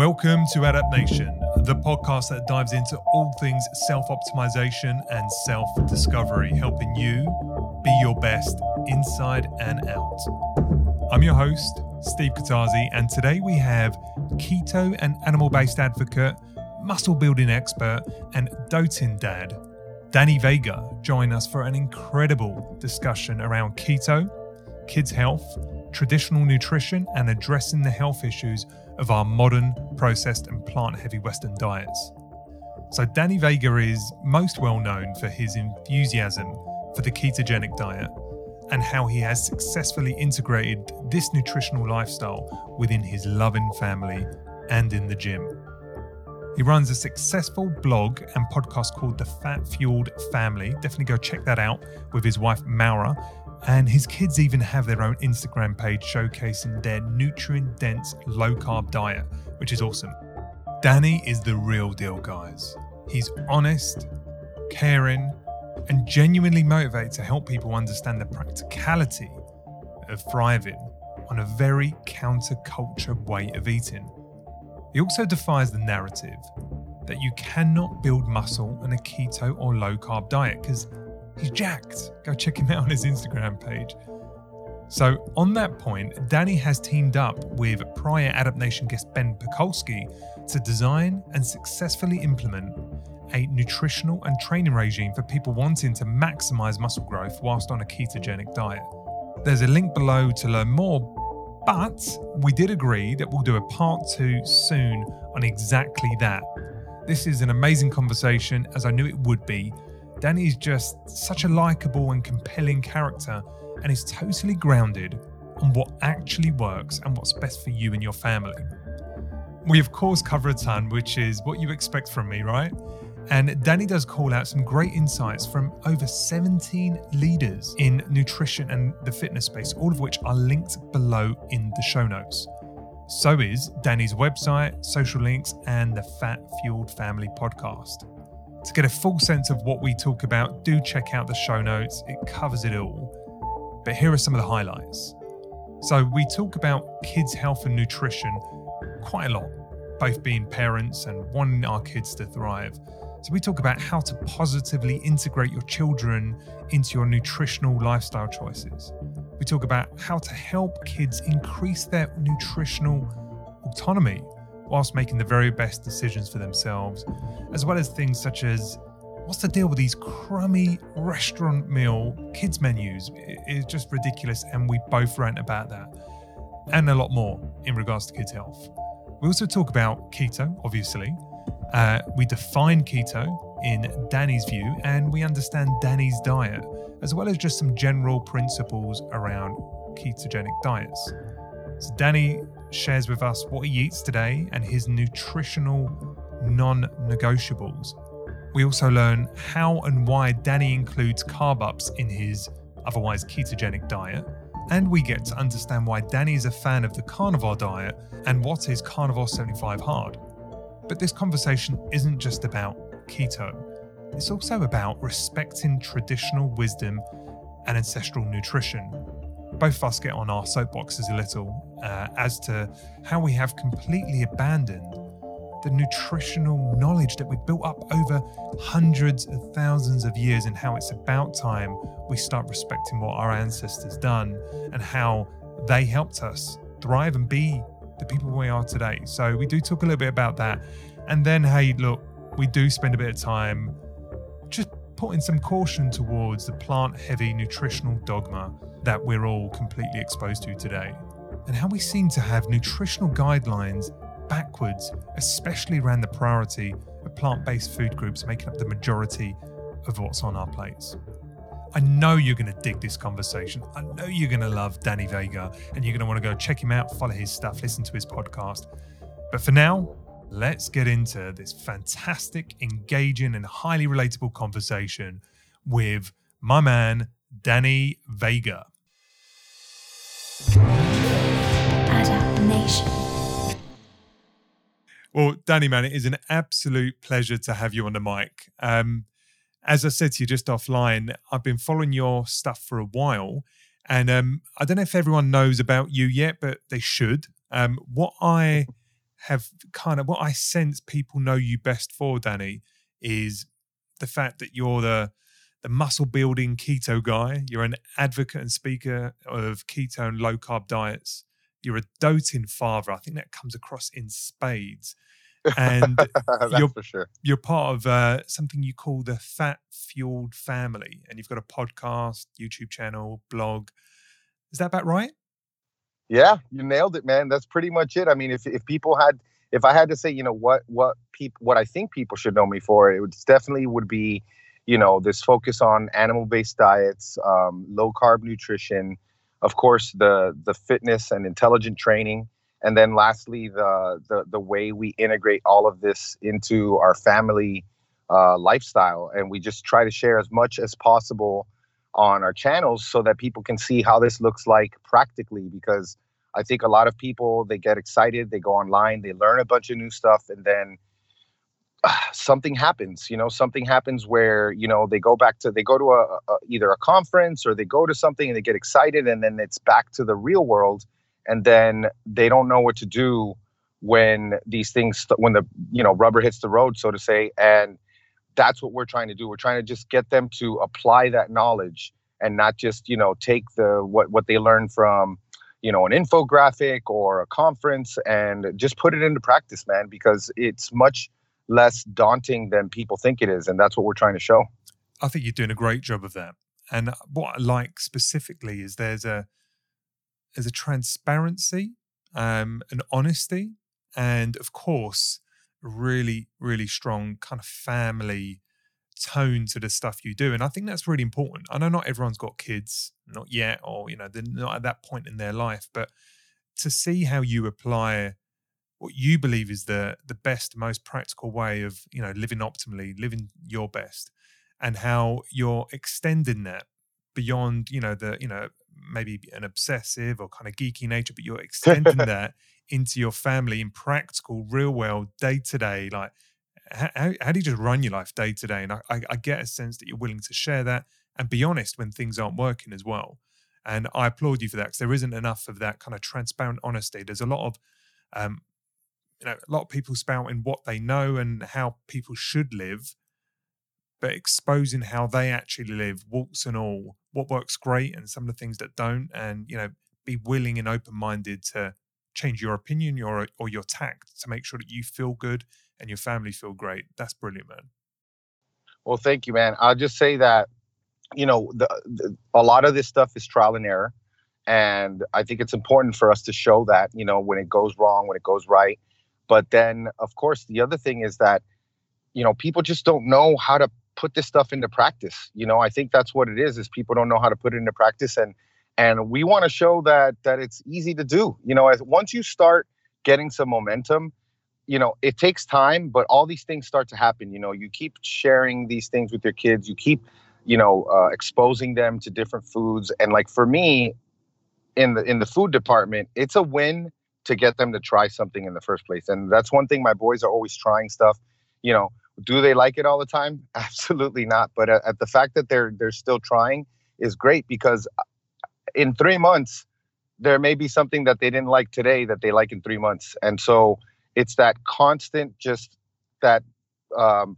Welcome to Adapt Nation, the podcast that dives into all things self-optimization and self-discovery, helping you be your best inside and out. I'm your host, Steve Katarzy, and today we have keto and animal-based advocate, muscle-building expert, and doting dad, Danny Vega, join us for an incredible discussion around keto, kids' health, traditional nutrition, and addressing the health issues of our modern, processed and plant-heavy Western diets. So Danny Vega is most well known for his enthusiasm for the ketogenic diet and how he has successfully integrated this nutritional lifestyle within his loving family and in the gym. He runs a successful blog and podcast called The Fat Fueled Family. Definitely go check that out with his wife, Maura. And his kids even have their own Instagram page showcasing their nutrient-dense, low-carb diet, which is awesome. Danny is the real deal, guys. He's honest, caring, and genuinely motivated to help people understand the practicality of thriving on a very counterculture way of eating. He also defies the narrative that you cannot build muscle on a keto or low-carb diet, because he's jacked. Go check him out on his Instagram page. So on that point, Danny has teamed up with prior Adapt Nation guest Ben Pakulski to design and successfully implement a nutritional and training regime for people wanting to maximize muscle growth whilst on a ketogenic diet. There's a link below to learn more, but we did agree that we'll do a part 2 soon on exactly that. This is an amazing conversation, as I knew it would be. Danny is just such a likable and compelling character and is totally grounded on what actually works and what's best for you and your family. We of course cover a ton, which is what you expect from me, right? And Danny does call out some great insights from over 17 leaders in nutrition and the fitness space, all of which are linked below in the show notes. So is Danny's website, social links, and the Fat Fueled Family podcast. To get a full sense of what we talk about, do check out the show notes. It covers it all. But here are some of the highlights. So we talk about kids' health and nutrition quite a lot, both being parents and wanting our kids to thrive. So we talk about how to positively integrate your children into your nutritional lifestyle choices. We talk about how to help kids increase their nutritional autonomy whilst making the very best decisions for themselves, as well as things such as, what's the deal with these crummy restaurant meal kids menus? It's just ridiculous, and we both rant about that, and a lot more in regards to kids' health. We also talk about keto, obviously. We define keto in Danny's view, and we understand Danny's diet, as well as just some general principles around ketogenic diets. So Danny shares with us what he eats today and his nutritional non-negotiables. We also learn how and why Danny includes carb ups in his otherwise ketogenic diet, and we get to understand why Danny is a fan of the carnivore diet and what is Carnivore 75 Hard. But this conversation isn't just about keto. It's also about respecting traditional wisdom and ancestral nutrition. Both of us get on our soapboxes a little as to how we have completely abandoned the nutritional knowledge that we've built up over hundreds of thousands of years, and how it's about time we start respecting what our ancestors done and how they helped us thrive and be the people we are today. So we do talk a little bit about that. And then, hey, look, we do spend a bit of time just putting some caution towards the plant-heavy nutritional dogma that we're all completely exposed to today, and how we seem to have nutritional guidelines backwards, especially around the priority of plant-based food groups making up the majority of what's on our plates. I know you're going to dig this conversation. I know you're going to love Danny Vega, and you're going to want to go check him out, follow his stuff, listen to his podcast. But for now, let's get into this fantastic, engaging, and highly relatable conversation with my man, Danny Vega. Adapt Nation. Well, Danny, man, it is an absolute pleasure to have you on the mic. As I said to you just offline, I've been following your stuff for a while, and I don't know if everyone knows about you yet, but they should. What I have kind of, what I sense people know you best for, Danny, is the fact that you're the muscle building keto guy. You're an advocate and speaker of keto and low carb diets. You're a doting father. I think that comes across in spades. And you're part of something you call the Fat Fueled Family, and you've got a podcast, YouTube channel, blog. Is that about right? Yeah, you nailed it, man. That's pretty much it. I mean, if I had to say, you know, what I think people should know me for, it would definitely be, you know, this focus on animal-based diets, low carb nutrition, of course, the fitness and intelligent training. And then lastly, the way we integrate all of this into our family lifestyle. And we just try to share as much as possible on our channels so that people can see how this looks like practically, because I think a lot of people, they get excited, they go online, they learn a bunch of new stuff, and then something happens, you know, where, you know, they go to either a conference or they go to something and they get excited, and then it's back to the real world. And then they don't know what to do when these things, when the, you know, rubber hits the road, so to say. And that's what we're trying to do. We're trying to just get them to apply that knowledge and not just, you know, take what they learned from, you know, an infographic or a conference and just put it into practice, man, because it's much less daunting than people think it is. And that's what we're trying to show. I think you're doing a great job of that. And what I like specifically is there's a transparency, an honesty, and of course, really, really strong kind of family tone to the stuff you do. And I think that's really important. I know not everyone's got kids, not yet, or, you know, they're not at that point in their life, but to see how you apply what you believe is the best, most practical way of, you know, living optimally, living your best, and how you're extending that beyond, you know, maybe an obsessive or kind of geeky nature, but you're extending that into your family in practical, real world, day to day. Like, how do you just run your life day to day? And I get a sense that you're willing to share that and be honest when things aren't working as well. And I applaud you for that, because there isn't enough of that kind of transparent honesty. There's a lot of, you know, a lot of people spouting what they know and how people should live, but exposing how they actually live, walks and all, what works great and some of the things that don't, and, you know, be willing and open-minded to change your opinion or your tact to make sure that you feel good and your family feel great. That's brilliant, man. Well, thank you, man. I'll just say that, you know, a lot of this stuff is trial and error, and I think it's important for us to show that, you know, when it goes wrong, when it goes right. But then, of course, the other thing is that, you know, people just don't know how to put this stuff into practice. You know, I think that's what it is people don't know how to put it into practice. And we want to show that it's easy to do. You know, once you start getting some momentum, you know, it takes time, but all these things start to happen. You know, you keep sharing these things with your kids, you keep, you know, exposing them to different foods. And like for me, in the food department, it's a win to get them to try something in the first place. And that's one thing, my boys are always trying stuff. You know, do they like it all the time? Absolutely not. But at the fact that they're still trying is great, because in 3 months, there may be something that they didn't like today that they like in 3 months. And so it's that constant, just that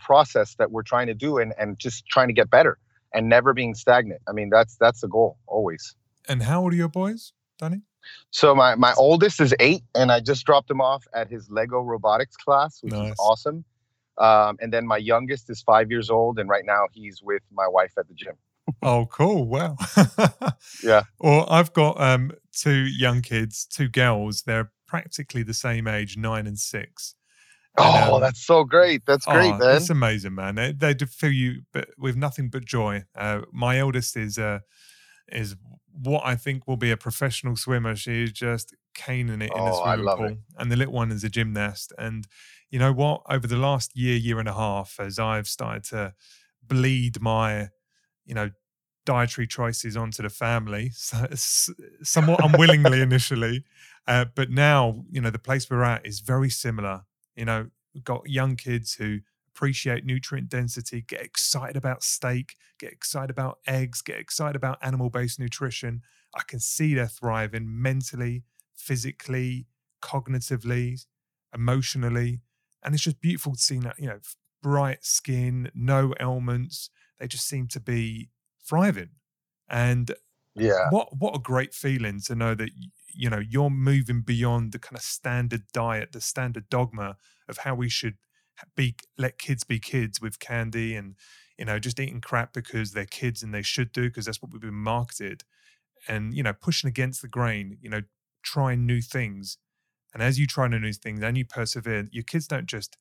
process that we're trying to do and just trying to get better and never being stagnant. I mean, that's the goal always. And how old are your boys, Danny? So my oldest is 8, and I just dropped him off at his Lego robotics class, which is awesome. And then my youngest is 5 years old, and right now he's with my wife at the gym. Oh, cool. Wow. Yeah. Well, I've got 2 young kids, 2 girls. They're practically the same age, 9 and 6. And, that's so great. That's great, man. That's amazing, man. They fill you with nothing but joy. My eldest is what I think will be a professional swimmer. She's just caning it in the swimming pool. It. And the little one is a gymnast. And you know what? Over the last year and a half, as I've started to bleed my, you know, dietary choices onto the family, so somewhat unwillingly initially, but now, you know, the place we're at is very similar. You know, we've got young kids who appreciate nutrient density, get excited about steak, get excited about eggs, get excited about animal-based nutrition. I can see they're thriving mentally, physically, cognitively, emotionally. And it's just beautiful to see that, you know, bright skin, no ailments. They just seem to be thriving. And yeah, what a great feeling to know that, you know, you're moving beyond the kind of standard diet, the standard dogma of how we should be, let kids be kids with candy and, you know, just eating crap because they're kids and they should do because that's what we've been marketed. And, you know, pushing against the grain, you know, trying new things. And as you try new things and you persevere, your kids don't just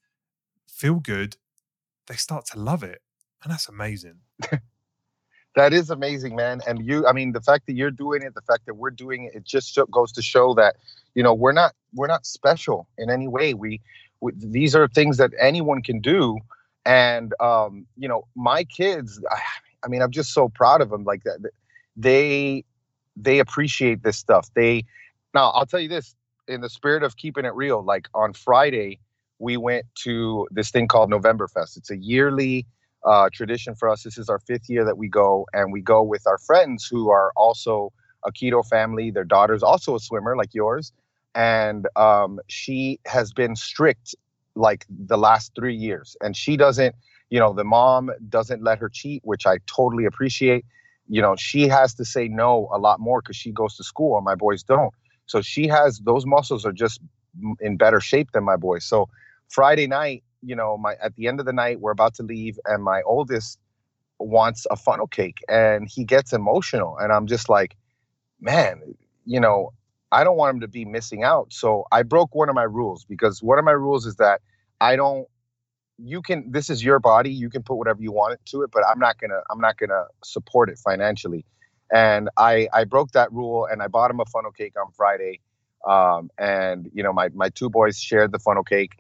feel good, they start to love it. And that's amazing. That is amazing, man. And you, I mean, the fact that you're doing it, the fact that we're doing it, it just goes to show that, you know, we're not special in any way. We these are things that anyone can do. And, you know, my kids, I mean, I'm just so proud of them. Like that, they appreciate this stuff. Now I'll tell you this, in the spirit of keeping it real, like on Friday, we went to this thing called Novemberfest. It's a yearly tradition for us. This is our 5th year that we go, and we go with our friends who are also a keto family. Their daughter's also a swimmer like yours. And she has been strict like the last 3 years. And she doesn't, you know, the mom doesn't let her cheat, which I totally appreciate. You know, she has to say no a lot more because she goes to school and my boys don't. So she has, those muscles are just in better shape than my boys. So Friday night, you know, at the end of the night, we're about to leave and my oldest wants a funnel cake and he gets emotional. And I'm just like, man, you know, I don't want him to be missing out. So I broke one of my rules, because one of my rules is that this is your body. You can put whatever you want to it, but I'm not going to support it financially. And I broke that rule and I bought him a funnel cake on Friday. And, you know, my two boys shared the funnel cake.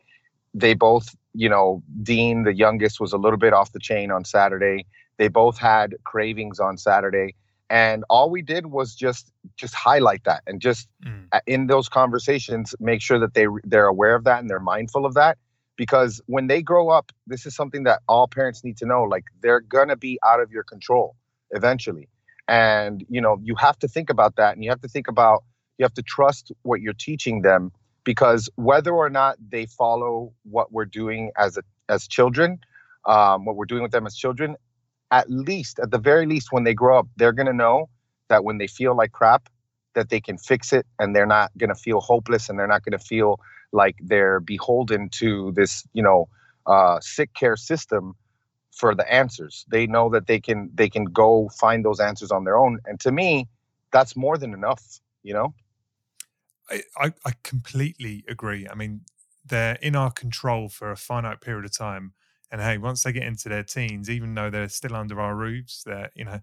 They both, you know, Dean, the youngest, was a little bit off the chain on Saturday. They both had cravings on Saturday. And all we did was just highlight that and just in those conversations, make sure that they're aware of that and they're mindful of that. Because when they grow up, this is something that all parents need to know. Like, they're going to be out of your control eventually. And, you know, you have to think about that, and you have to trust what you're teaching them, because whether or not they follow what we're doing as children, what we're doing with them as children, at the very least, when they grow up, they're going to know that when they feel like crap, that they can fix it, and they're not going to feel hopeless, and they're not going to feel like they're beholden to this, you know, sick care system for the answers. They know that they can go find those answers on their own. And to me, that's more than enough, you know? I completely agree. I mean, they're in our control for a finite period of time. And hey, once they get into their teens, even though they're still under our roofs, that, you know,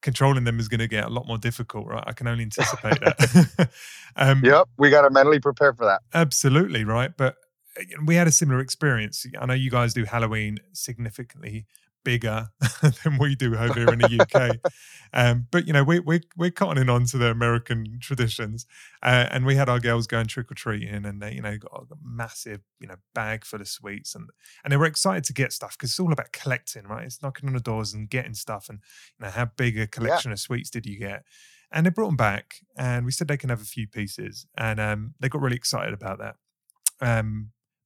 controlling them is going to get a lot more difficult, right? I can only anticipate that. Yep. We got to mentally prepare for that. Absolutely. Right. But we had a similar experience. I know you guys do Halloween significantly bigger than we do over here in the UK. But, you know, we're cottoning on to the American traditions. And we had our girls going trick-or-treating, and they, you know, got a massive, you know, bag full of sweets. And they were excited to get stuff because it's all about collecting, right? It's knocking on the doors and getting stuff. And, you know, how big a collection of sweets did you get? And they brought them back, and we said they can have a few pieces. And they got really excited about that.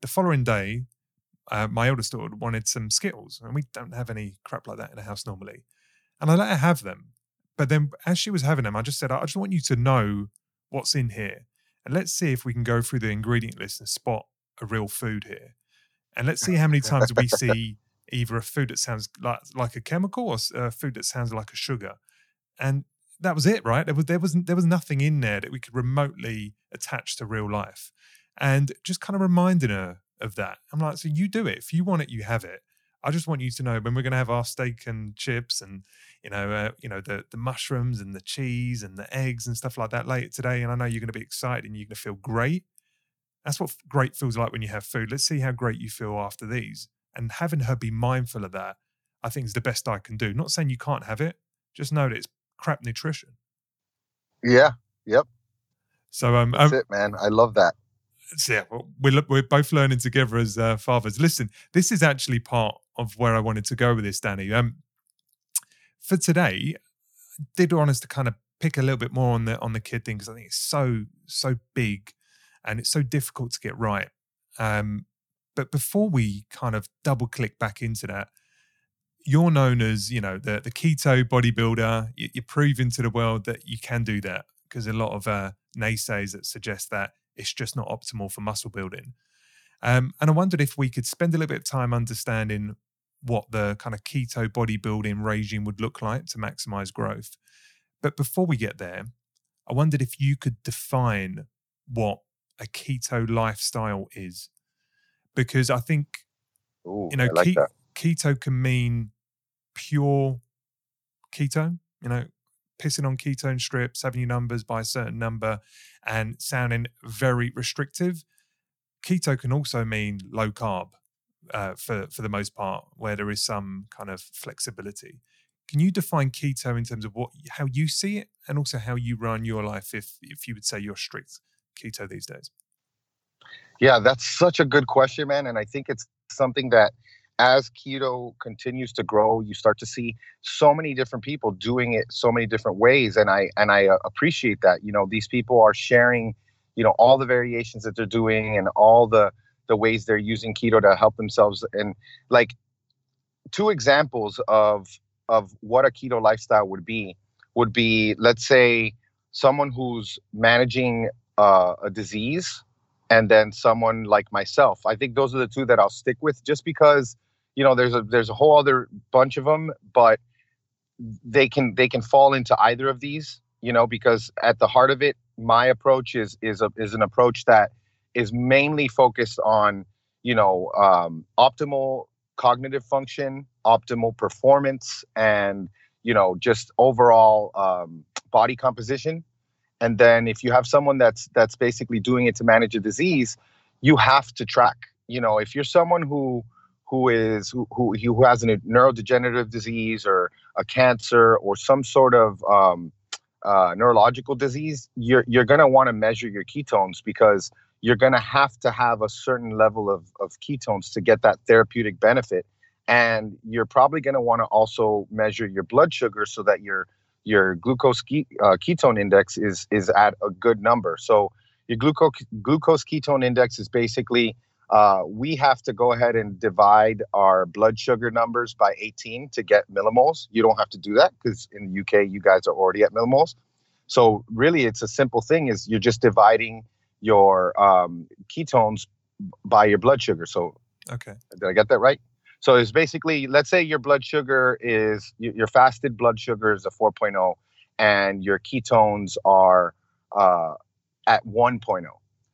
The following day, my oldest daughter wanted some Skittles, and we don't have any crap like that in the house normally. And I let her have them. But then as she was having them, I just said, I just want you to know what's in here. And let's see if we can go through the ingredient list and spot a real food here. And let's see how many times we see either a food that sounds like a chemical or a food that sounds like a sugar. And that was it, right? There was nothing in there that we could remotely attach to real life. And just kind of reminding her of that. I'm like, so you do it. If you want it, you have it. I just want you to know when we're going to have our steak and chips and, you know the mushrooms and the cheese and the eggs and stuff like that later today. And I know you're going to be excited and you're going to feel great. That's what great feels like when you have food. Let's see how great you feel after these. And having her be mindful of that, I think, is the best I can do. Not saying you can't have it. Just know that it's crap nutrition. Yeah. Yep. So that's it, man. I love that. So yeah, we're both learning together as fathers. Listen, this is actually part of where I wanted to go with this, Danny. For today, I did want us to kind of pick a little bit more on the kid thing, because I think it's so big and it's so difficult to get right. But before we kind of double click back into that, you're known as, you know, the keto bodybuilder. You're proving to the world that you can do that, because a lot of naysayers that suggest that it's just not optimal for muscle building. And I wondered if we could spend a little bit of time understanding what the kind of keto bodybuilding regime would look like to maximize growth. But before we get there, I wondered if you could define what a keto lifestyle is, because I think, keto can mean pure keto, you know, pissing on ketone strips, having your numbers by a certain number and sounding very restrictive. Keto can also mean low carb for the most part, where there is some kind of flexibility. Can you define keto in terms of how you see it, and also how you run your life, if you would say you're strict keto these days? Yeah, that's such a good question, man. And I think it's something that as keto continues to grow, you start to see so many different people doing it so many different ways. And I appreciate that. You know, these people are sharing, you know, all the variations that they're doing and all the ways they're using keto to help themselves. And like two examples of what a keto lifestyle would be, let's say, someone who's managing a disease, and then someone like myself. I think those are the two that I'll stick with, just because, you know, there's a whole other bunch of them, but they can fall into either of these, you know, because at the heart of it, my approach is an approach that is mainly focused on, you know, optimal cognitive function, optimal performance, and, you know, just overall body composition. And then if you have someone that's basically doing it to manage a disease, you have to track. You know, if you're someone who has a neurodegenerative disease or a cancer or some sort of neurological disease, you're going to want to measure your ketones, because you're going to have a certain level of ketones to get that therapeutic benefit. And you're probably going to want to also measure your blood sugar so that your glucose ketone index is at a good number. So your glucose ketone index is basically, we have to go ahead and divide our blood sugar numbers by 18 to get millimoles. You don't have to do that, because in the UK, you guys are already at millimoles. So really it's a simple thing, is you're just dividing your ketones by your blood sugar. So okay, did I get that right? So it's basically, let's say your blood sugar is, your fasted blood sugar is a 4.0, and your ketones are at 1.0.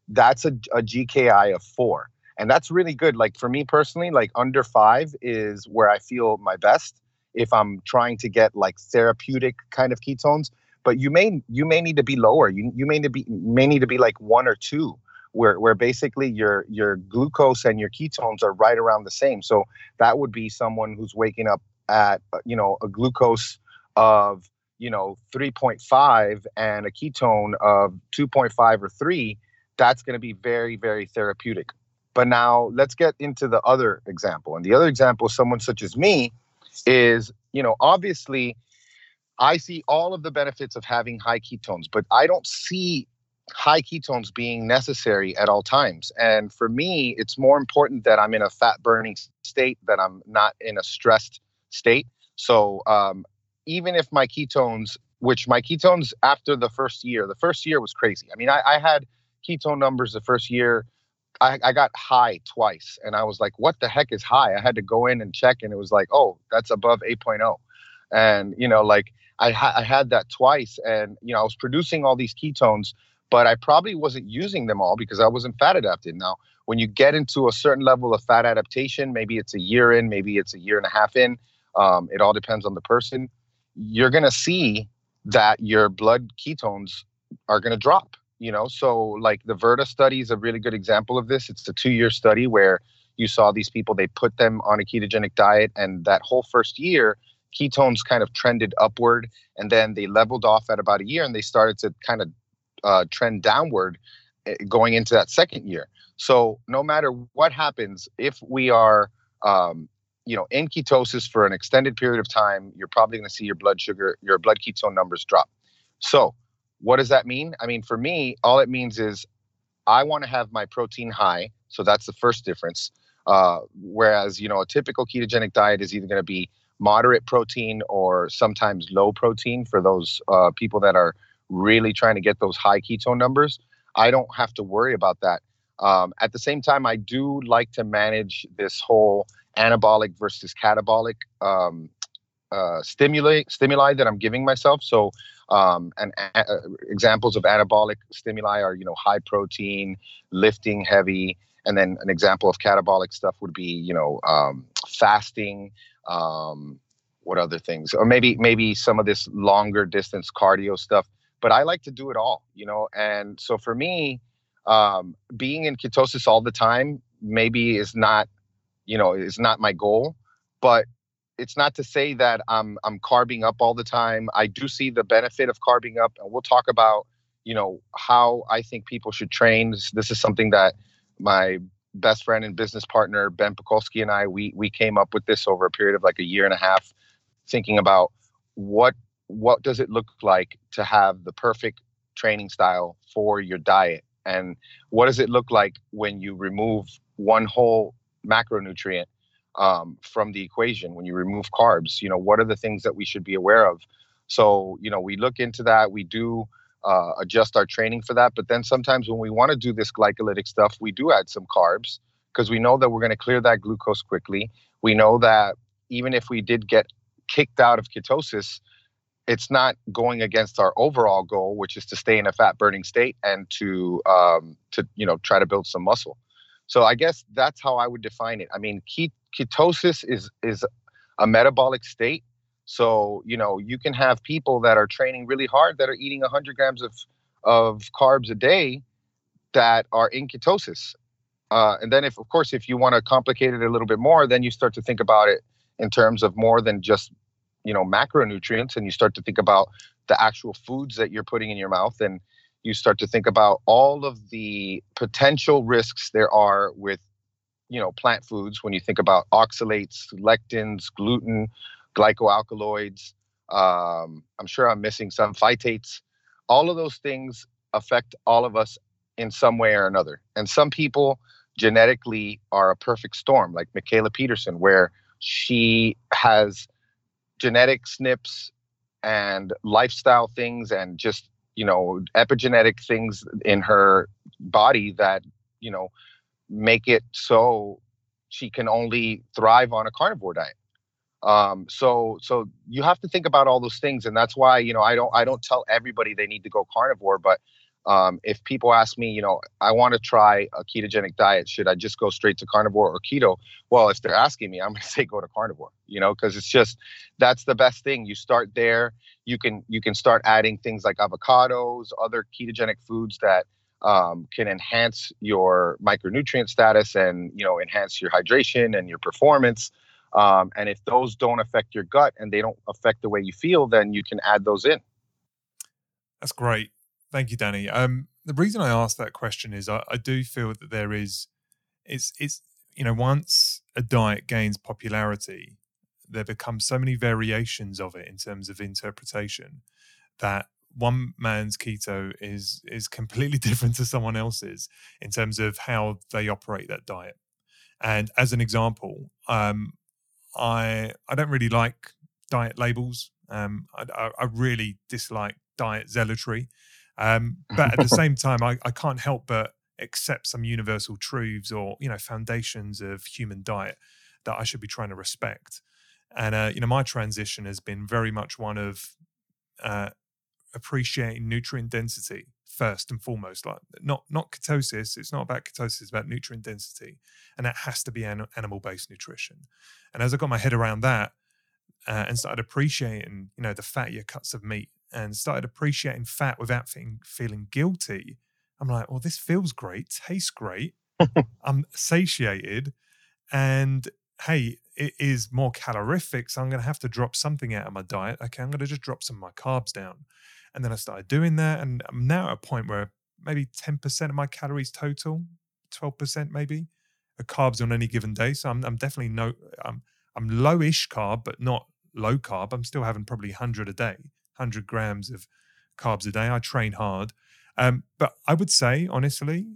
That's a GKI of 4. And that's really good. Like for me personally, like under 5 is where I feel my best, if I'm trying to get like therapeutic kind of ketones. But you may need to be lower. You may need to be like 1 or 2. Where basically your glucose and your ketones are right around the same. So that would be someone who's waking up at, you know, a glucose of, you know, 3.5 and a ketone of 2.5 or 3. That's going to be very, very therapeutic. But now let's get into the other example. And the other example, someone such as me is, you know, obviously I see all of the benefits of having high ketones, but I don't see high ketones being necessary at all times. And for me, it's more important that I'm in a fat burning state, that I'm not in a stressed state. So even if my ketones, after the first year was crazy. I mean, I had ketone numbers the first year. I got high twice and I was like, what the heck is high? I had to go in and check, and it was like, oh, that's above 8.0. And, you know, like I had that twice, and, you know, I was producing all these ketones, but I probably wasn't using them all because I wasn't fat adapted. Now, when you get into a certain level of fat adaptation, maybe it's a year in, maybe it's a year and a half in, it all depends on the person, you're going to see that your blood ketones are going to drop, you know? So like the Virta study is a really good example of this. It's a 2-year study where you saw these people, they put them on a ketogenic diet, and that whole first year, ketones kind of trended upward, and then they leveled off at about a year, and they started to kind of trend downward going into that second year. So no matter what happens, if we are, you know, in ketosis for an extended period of time, you're probably going to see your blood sugar, your blood ketone numbers drop. So what does that mean? I mean, for me, all it means is I want to have my protein high. So that's the first difference. Whereas, you know, a typical ketogenic diet is either going to be moderate protein or sometimes low protein for those people that are really trying to get those high ketone numbers. I don't have to worry about that. At the same time, I do like to manage this whole anabolic versus catabolic stimuli that I'm giving myself. So examples of anabolic stimuli are, you know, high protein, lifting heavy. And then an example of catabolic stuff would be, you know, fasting, what other things, or maybe some of this longer distance cardio stuff. But I like to do it all, you know, and so for me, being in ketosis all the time maybe is not, you know, is not my goal. But it's not to say that I'm carbing up all the time. I do see the benefit of carbing up, and we'll talk about, you know, how I think people should train. This is something that my best friend and business partner, Ben Pakulski, and I, we came up with this over a period of like a year and a half, thinking about what does it look like to have the perfect training style for your diet? And what does it look like when you remove one whole macronutrient from the equation, when you remove carbs? You know, what are the things that we should be aware of? So, you know, we look into that, we do adjust our training for that. But then sometimes when we want to do this glycolytic stuff, we do add some carbs because we know that we're going to clear that glucose quickly. We know that even if we did get kicked out of ketosis, it's not going against our overall goal, which is to stay in a fat burning state and to you know, try to build some muscle. So I guess that's how I would define it. I mean, ketosis is a metabolic state. So, you know, you can have people that are training really hard that are eating 100 grams of carbs a day that are in ketosis. And then if you want to complicate it a little bit more, then you start to think about it in terms of more than just, you know, macronutrients, and you start to think about the actual foods that you're putting in your mouth, and you start to think about all of the potential risks there are with, you know, plant foods when you think about oxalates, lectins, gluten, glycoalkaloids. I'm sure I'm missing some, phytates. All of those things affect all of us in some way or another. And some people genetically are a perfect storm, like Michaela Peterson, where she has genetic SNPs and lifestyle things and just, you know, epigenetic things in her body that, you know, make it so she can only thrive on a carnivore diet. So you have to think about all those things. And that's why, you know, I don't tell everybody they need to go carnivore, but if people ask me, you know, I want to try a ketogenic diet, should I just go straight to carnivore or keto? Well, if they're asking me, I'm going to say go to carnivore, you know, because it's just, that's the best thing. You start there. You can start adding things like avocados, other ketogenic foods that can enhance your micronutrient status and, you know, enhance your hydration and your performance. And if those don't affect your gut and they don't affect the way you feel, then you can add those in. That's great. Thank you, Danny. The reason I asked that question is I do feel that there is, it's you know, once a diet gains popularity, there become so many variations of it in terms of interpretation that one man's keto is completely different to someone else's in terms of how they operate that diet. And as an example, I don't really like diet labels. I really dislike diet zealotry. But at the same time, I can't help but accept some universal truths or, you know, foundations of human diet that I should be trying to respect. And, you know, my transition has been very much one of appreciating nutrient density first and foremost. Like not ketosis. It's not about ketosis, it's about nutrient density. And that has to be animal-based nutrition. And as I got my head around that and started appreciating, you know, the fattier cuts of meat, and started appreciating fat without feeling guilty, I'm like, well, this feels great, tastes great. I'm satiated. And hey, it is more calorific, so I'm going to have to drop something out of my diet. Okay, I'm going to just drop some of my carbs down. And then I started doing that. And I'm now at a point where maybe 10% of my calories total, 12% maybe, are carbs on any given day. So I'm definitely I'm low-ish carb, but not low carb. I'm still having probably 100 a day. 100 grams of carbs a day. I train hard. But I would say, honestly,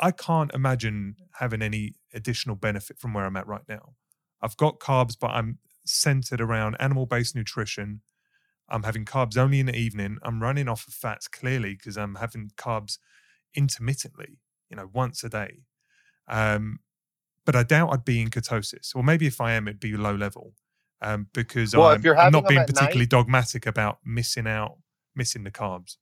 I can't imagine having any additional benefit from where I'm at right now. I've got carbs, but I'm centered around animal-based nutrition. I'm having carbs only in the evening. I'm running off of fats clearly because I'm having carbs intermittently, once a day. But I doubt I'd be in ketosis, or maybe if I am, it'd be low level because I'm not being particularly dogmatic about missing the carbs.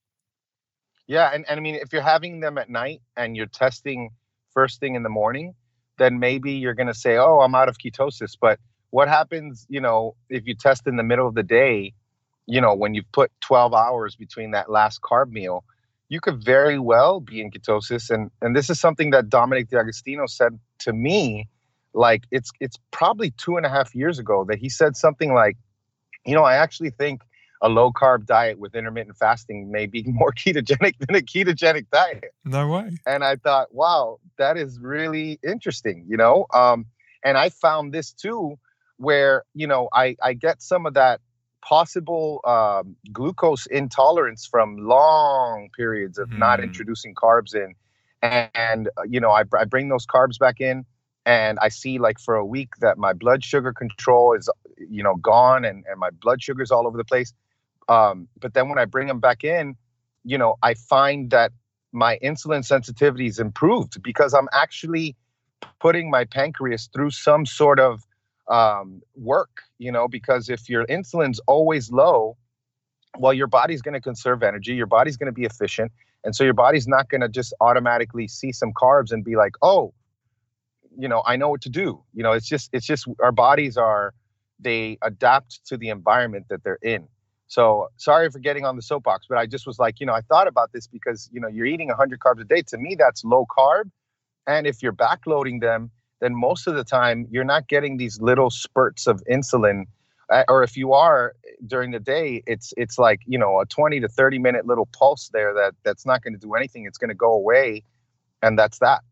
Yeah. And I mean, if you're having them at night and you're testing first thing in the morning, then maybe you're going to say, oh, I'm out of ketosis. But what happens, if you test in the middle of the day, when you've put 12 hours between that last carb meal, you could very well be in ketosis. And this is something that Dominic D'Agostino said to me, like it's probably 2.5 years ago that he said something like, I actually think a low carb diet with intermittent fasting may be more ketogenic than a ketogenic diet. No way. And I thought, wow, that is really interesting, and I found this too, where, I get some of that possible glucose intolerance from long periods of not introducing carbs in. I bring those carbs back in and I see like for a week that my blood sugar control is, gone and my blood sugar is all over the place. But then when I bring them back in, I find that my insulin sensitivity is improved because I'm actually putting my pancreas through some sort of work, because if your insulin's always low, well, your body's going to conserve energy, your body's going to be efficient. And so your body's not going to just automatically see some carbs and be like, oh, I know what to do. It's just our bodies they adapt to the environment that they're in. So sorry for getting on the soapbox, but I just was like, I thought about this because, you're eating 100 carbs a day. To me, that's low carb. And if you're backloading them, then most of the time you're not getting these little spurts of insulin, or if you are during the day, it's like, a 20 to 30 minute little pulse there that's not going to do anything. It's going to go away. And that's that.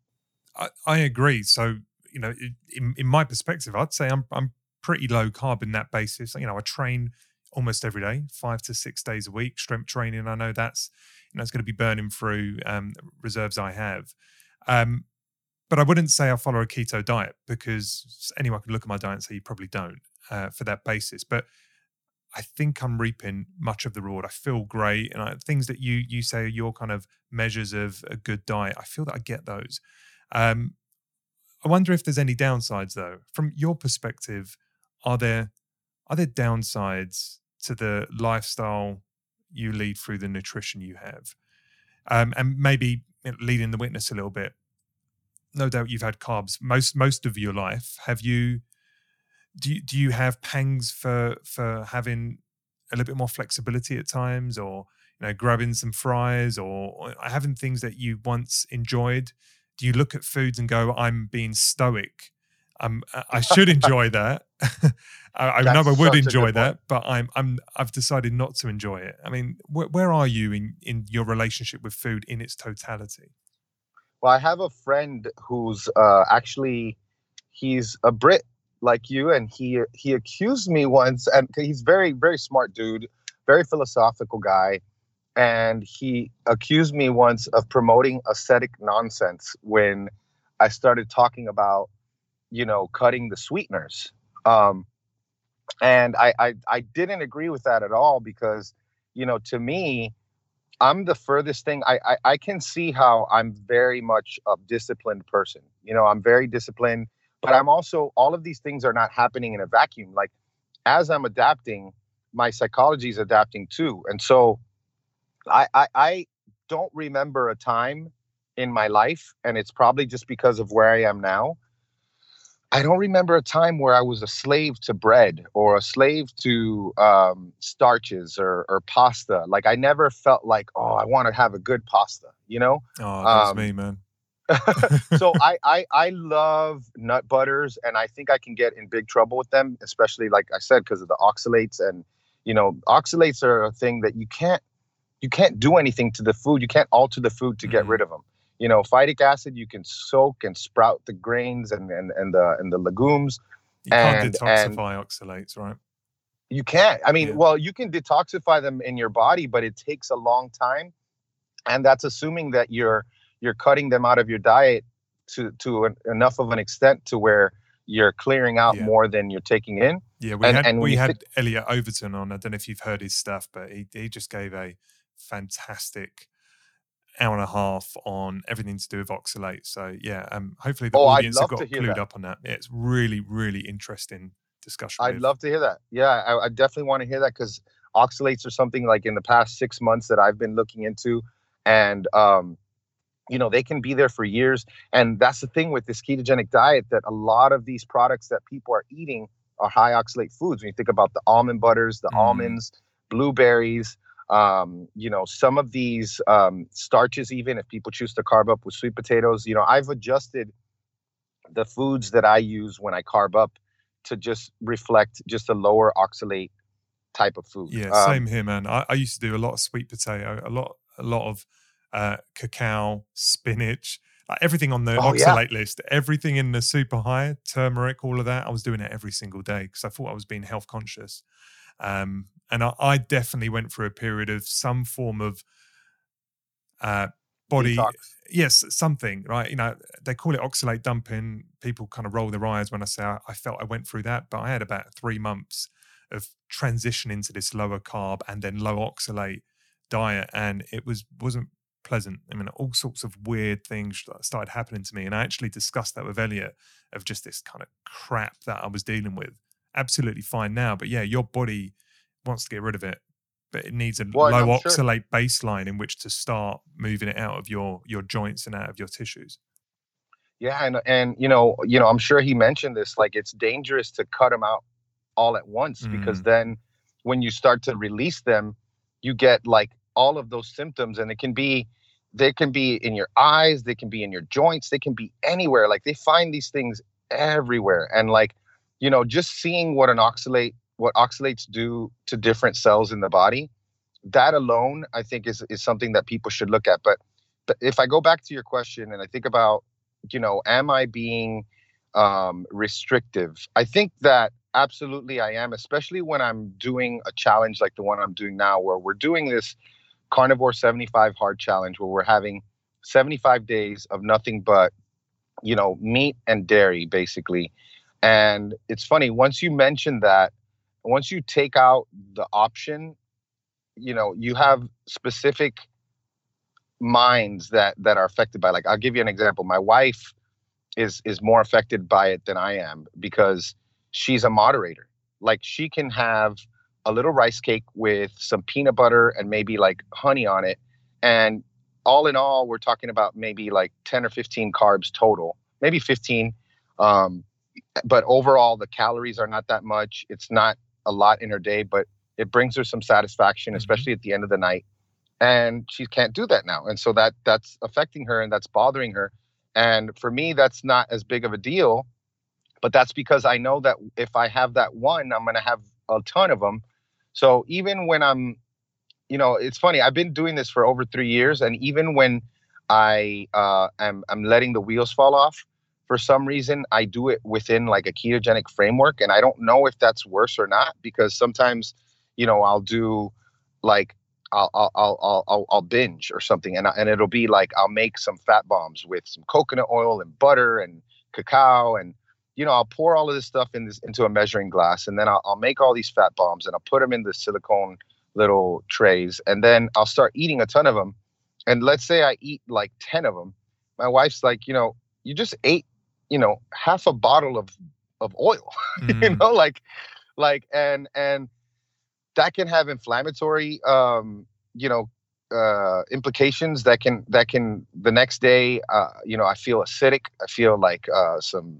I agree. So, in my perspective, I'd say I'm pretty low carb in that basis. I train almost every day, 5 to 6 days a week, strength training. I know that's, it's going to be burning through reserves I have. But I wouldn't say I follow a keto diet because anyone could look at my diet and say you probably don't for that basis. But I think I'm reaping much of the reward. I feel great. And things that you say are your kind of measures of a good diet, I feel that I get those. I wonder if there's any downsides, though. From your perspective, are there downsides to the lifestyle you lead through the nutrition you have? And maybe leading the witness a little bit. No doubt you've had carbs most of your life. Have you? Do you have pangs for having a little bit more flexibility at times, or grabbing some fries, or having things that you once enjoyed? Do you look at foods and go, "I'm being stoic. I should enjoy that. I know I would enjoy that, but I've decided not to enjoy it." I mean, where are you in your relationship with food in its totality? Well, I have a friend who's he's a Brit like you, and he accused me once, and he's very, very smart dude, very philosophical guy, and he accused me once of promoting ascetic nonsense when I started talking about, cutting the sweeteners. And I didn't agree with that at all because, to me, I'm the furthest thing. I can see how I'm very much a disciplined person. I'm very disciplined, but I'm also, all of these things are not happening in a vacuum. Like as I'm adapting, my psychology is adapting too. And so I don't remember a time in my life, and it's probably just because of where I am now. I don't remember a time where I was a slave to bread or a slave to starches or pasta. Like I never felt like, oh, I want to have a good pasta, Oh, that's me, man. So I love nut butters, and I think I can get in big trouble with them, especially like I said, because of the oxalates. And, oxalates are a thing that you can't do anything to the food. You can't alter the food to get rid of them. Phytic acid, you can soak and sprout the grains and the legumes. You can't detoxify oxalates, right? You can't. I mean, well, you can detoxify them in your body, but it takes a long time. And that's assuming that your you're cutting them out of your diet to enough of an extent to where you're clearing out more than you're taking in. Yeah, we had Elliot Overton on. I don't know if you've heard his stuff, but he just gave a fantastic hour and a half on everything to do with oxalate. So yeah, hopefully the audience have got clued up on that. Yeah, it's really, really interesting discussion. I'd love to hear that. Yeah, I definitely want to hear that, because oxalates are something like in the past 6 months that I've been looking into, and you know, they can be there for years. And that's the thing with this ketogenic diet, that a lot of these products that people are eating are high oxalate foods. When you think about the almond butters, the almonds, blueberries, you know, some of these starches, even if people choose to carb up with sweet potatoes, you know, I've adjusted the foods that I use when I carb up to just reflect just a lower oxalate type of food. Yeah, same here, man. I used to do a lot of sweet potato, a lot of cacao, spinach, like everything on the oxalate list, everything in the super high, turmeric, all of that. I was doing it every single day because I thought I was being health conscious. And I definitely went through a period of some form of body. Detox. Yes, something, right? You know, they call it oxalate dumping. People kind of roll their eyes when I say I felt I went through that, but I had about 3 months of transitioning to this lower carb and then low oxalate diet. And it wasn't pleasant. I mean, all sorts of weird things started happening to me, and I actually discussed that with Elliot, of just this kind of crap that I was dealing with. Absolutely fine now, but yeah, your body wants to get rid of it, but it needs a low oxalate baseline in which to start moving it out of your joints and out of your tissues. Yeah, and you know, I'm sure he mentioned this, like it's dangerous to cut them out all at once, because then when you start to release them, you get like all of those symptoms, and they can be in your eyes, they can be in your joints, they can be anywhere. Like they find these things everywhere. And like, you know, just seeing what oxalates do to different cells in the body, that alone I think is something that people should look at. But if I go back to your question and I think about, you know, am I being restrictive? I think that absolutely I am, especially when I'm doing a challenge like the one I'm doing now, where we're doing this Carnivore 75 Hard Challenge, where we're having 75 days of nothing but, you know, meat and dairy, basically. And it's funny, once you mention that, once you take out the option, you know, you have specific minds that are affected by, like, I'll give you an example. My wife is more affected by it than I am, because she's a moderator. Like she can have a little rice cake with some peanut butter and maybe like honey on it. And all in all, we're talking about maybe like 10 or 15 carbs total, maybe 15. But overall, the calories are not that much. It's not a lot in her day, but it brings her some satisfaction, especially at the end of the night. And she can't do that now. And so that's affecting her and that's bothering her. And for me, that's not as big of a deal, but that's because I know that if I have that one, I'm going to have a ton of them. So even when I'm, you know, it's funny, I've been doing this for over 3 years. And even when I am letting the wheels fall off, for some reason, I do it within like a ketogenic framework. And I don't know if that's worse or not, because sometimes, you know, I'll do like, I'll binge or something. And it'll be like, I'll make some fat bombs with some coconut oil and butter and cacao. And, you know, I'll pour all of this stuff into a measuring glass. And then I'll make all these fat bombs and I'll put them in the silicone little trays. And then I'll start eating a ton of them. And let's say I eat like 10 of them. My wife's like, you know, you just ate, you know, half a bottle of oil, you know, like, and that can have inflammatory, you know, implications that can the next day, you know, I feel acidic. I feel like, some,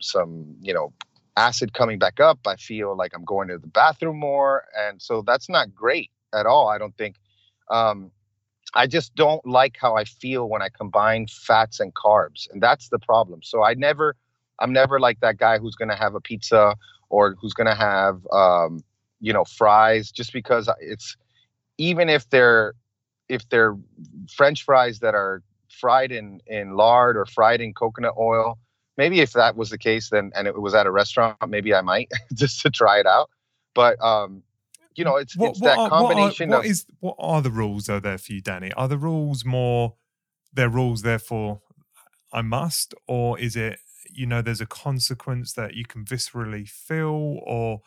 you know, acid coming back up. I feel like I'm going to the bathroom more. And so that's not great at all, I don't think. I just don't like how I feel when I combine fats and carbs, and that's the problem. So I'm never like that guy who's going to have a pizza or who's going to have, you know, fries, just because it's, even if they're French fries that are fried in lard or fried in coconut oil, maybe if that was the case, then, and it was at a restaurant, maybe I might just to try it out. But, you know, it's that combination. What are the rules, though, there for you, Danny? Are the rules more, they're rules, therefore I must, or is it, you know, there's a consequence that you can viscerally feel, or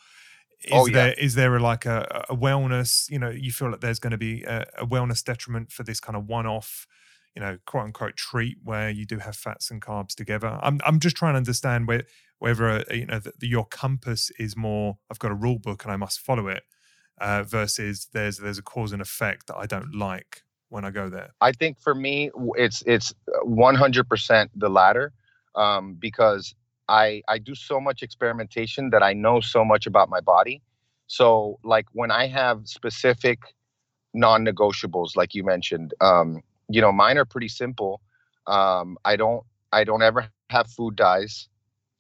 is there like a wellness, you know, you feel like there's going to be a wellness detriment for this kind of one-off, you know, quote unquote treat where you do have fats and carbs together? I'm just trying to understand whether you know, your compass is more, I've got a rule book and I must follow it, versus there's a cause and effect that I don't like when I go there. I think for me, it's 100% the latter, because I do so much experimentation that I know so much about my body. So like when I have specific non-negotiables, like you mentioned, you know, mine are pretty simple. I don't ever have food dyes.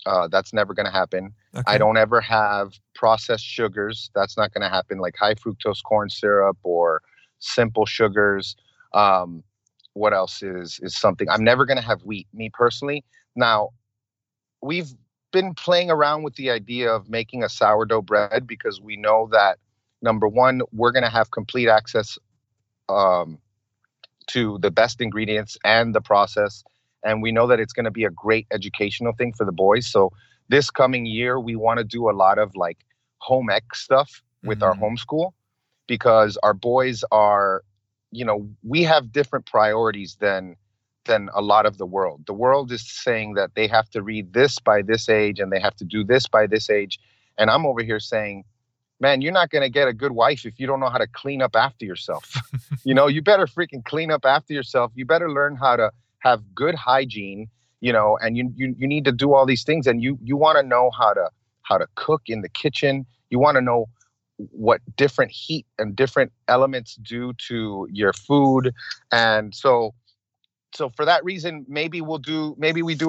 That's never going to happen. Okay. I don't ever have processed sugars. That's not going to happen. Like high fructose corn syrup or simple sugars. What else is something? I'm never going to have wheat, me personally. Now, we've been playing around with the idea of making a sourdough bread because we know that, number one, we're going to have complete access to the best ingredients and the process. And we know that it's going to be a great educational thing for the boys. So this coming year, we want to do a lot of like home ec stuff with our homeschool, because our boys are, you know, we have different priorities than a lot of the world. The world is saying that they have to read this by this age and they have to do this by this age. And I'm over here saying, man, you're not going to get a good wife if you don't know how to clean up after yourself. You know, you better freaking clean up after yourself. You better learn how to have good hygiene, you know, and you need to do all these things. And you want to know how to cook in the kitchen. You want to know what different heat and different elements do to your food. And so for that reason, maybe we do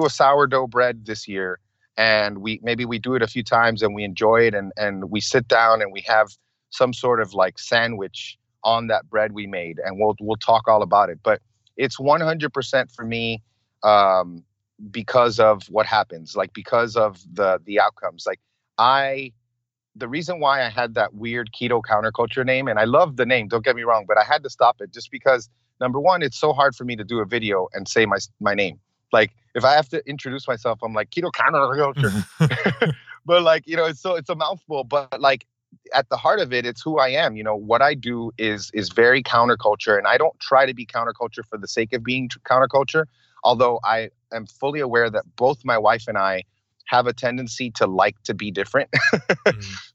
a sourdough bread this year, and we do it a few times and we enjoy it, and we sit down and we have some sort of like sandwich on that bread we made, and we'll talk all about it. But it's 100% for me, because of what happens, like because of the outcomes. Like the reason why I had that weird keto counterculture name, and I love the name, don't get me wrong, but I had to stop it just because, number one, it's so hard for me to do a video and say my name. Like if I have to introduce myself, I'm like keto counterculture, but like, you know, it's a mouthful, but like at the heart of it, it's who I am. You know, what I do is very counterculture, and I don't try to be counterculture for the sake of being counterculture. Although I am fully aware that both my wife and I have a tendency to like to be different.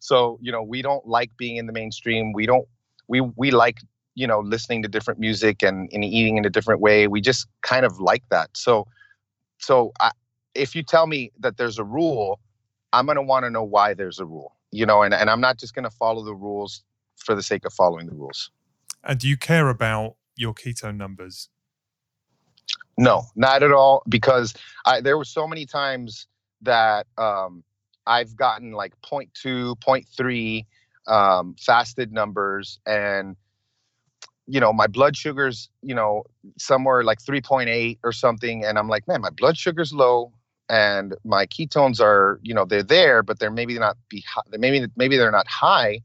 So, you know, we don't like being in the mainstream. We like, you know, listening to different music and eating in a different way. We just kind of like that. So if you tell me that there's a rule, I'm going to want to know why there's a rule, you know, and I'm not just going to follow the rules for the sake of following the rules. And do you care about your keto numbers? No, not at all. Because there were so many times that I've gotten like 0.2, 0.3 fasted numbers, and you know, my blood sugar's, you know, somewhere like 3.8 or something. And I'm like, man, my blood sugar's low and my ketones are, you know, they're there, but they're maybe they're not high.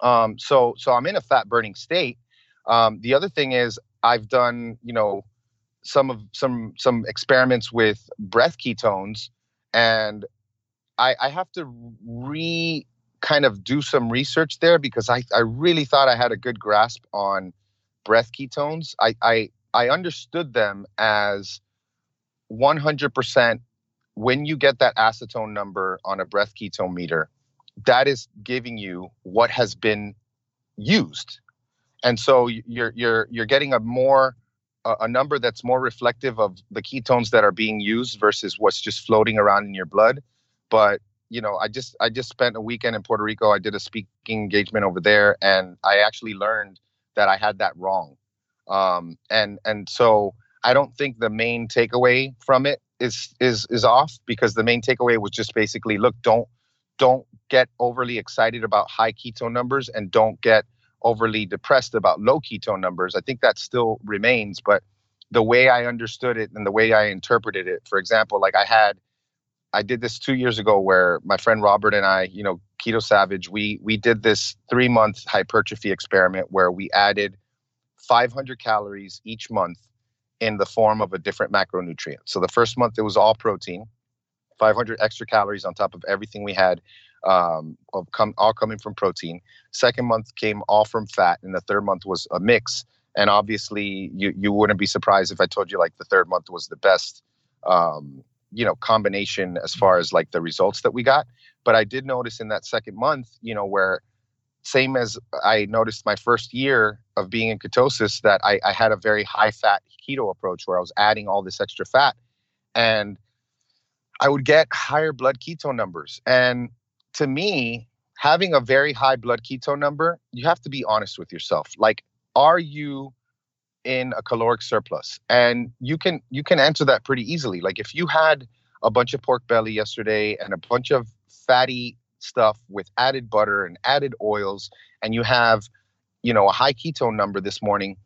So I'm in a fat burning state. The other thing is I've done, you know, some experiments with breath ketones, and I have to kind of do some research there, because I really thought I had a good grasp on breath ketones. I understood them as 100%. When you get that acetone number on a breath ketone meter, that is giving you what has been used. And so you're getting a number that's more reflective of the ketones that are being used versus what's just floating around in your blood. But you know, I just spent a weekend in Puerto Rico. I did a speaking engagement over there, and I actually learned that I had that wrong. And so I don't think the main takeaway from it is off, because the main takeaway was just basically, look, don't get overly excited about high ketone numbers, and don't get overly depressed about low ketone numbers. I think that still remains, but the way I understood it and the way I interpreted it, for example, like I did this 2 years ago where my friend Robert and I, you know, Keto Savage, we did this 3-month hypertrophy experiment where we added 500 calories each month in the form of a different macronutrient. So the first month, it was all protein, 500 extra calories on top of everything we had, all coming from protein. Second month came all from fat, and the third month was a mix. And obviously, you wouldn't be surprised if I told you, like, the third month was the best, combination as far as, like, the results that we got. But I did notice in that second month, where same as I noticed my first year of being in ketosis, that I had a very high-fat keto approach where I was adding all this extra fat. And I would get higher blood keto numbers. And to me, having a very high blood keto number, you have to be honest with yourself. Like, are you in a caloric surplus? And you can answer that pretty easily. Like, if you had a bunch of pork belly yesterday and a bunch of fatty stuff with added butter and added oils, and you have, a high ketone number this morning,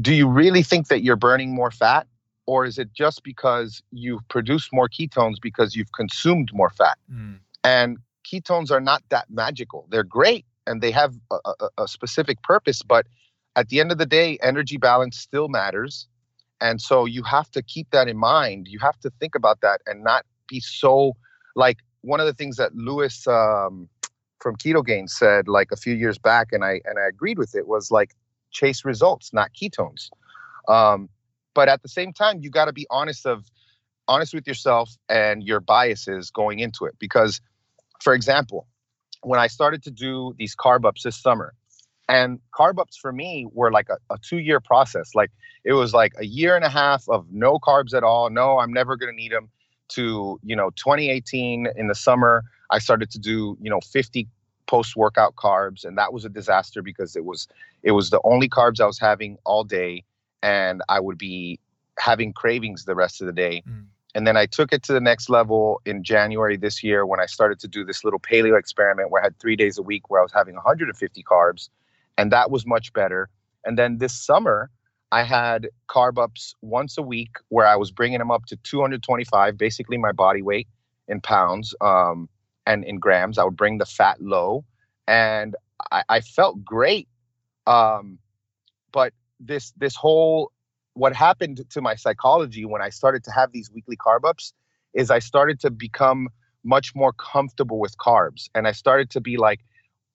do you really think that you're burning more fat? Or is it just because you've produced more ketones because you've consumed more fat? Mm. And ketones are not that magical. They're great, and they have a specific purpose. But at the end of the day, energy balance still matters. And so you have to keep that in mind. You have to think about that and not be so, like, one of the things that Lewis from Keto Gain said, like, a few years back, and I agreed with it, was, like, chase results, not ketones. But at the same time, you got to be honest with yourself and your biases going into it. Because, for example, when I started to do these carb ups this summer, and carb ups for me were like a 2-year process. Like, it was like a year and a half of no carbs at all. No, I'm never going to need them. To, 2018 in the summer, I started to do, 50 post-workout carbs. And that was a disaster because it was the only carbs I was having all day. And I would be having cravings the rest of the day. Mm. And then I took it to the next level in January this year when I started to do this little paleo experiment where I had 3 days a week where I was having 150 carbs, and that was much better. And then this summer, I had carb ups once a week where I was bringing them up to 225, basically my body weight in pounds and in grams. I would bring the fat low, and I felt great. But this whole, what happened to my psychology when I started to have these weekly carb ups is I started to become much more comfortable with carbs. And I started to be like,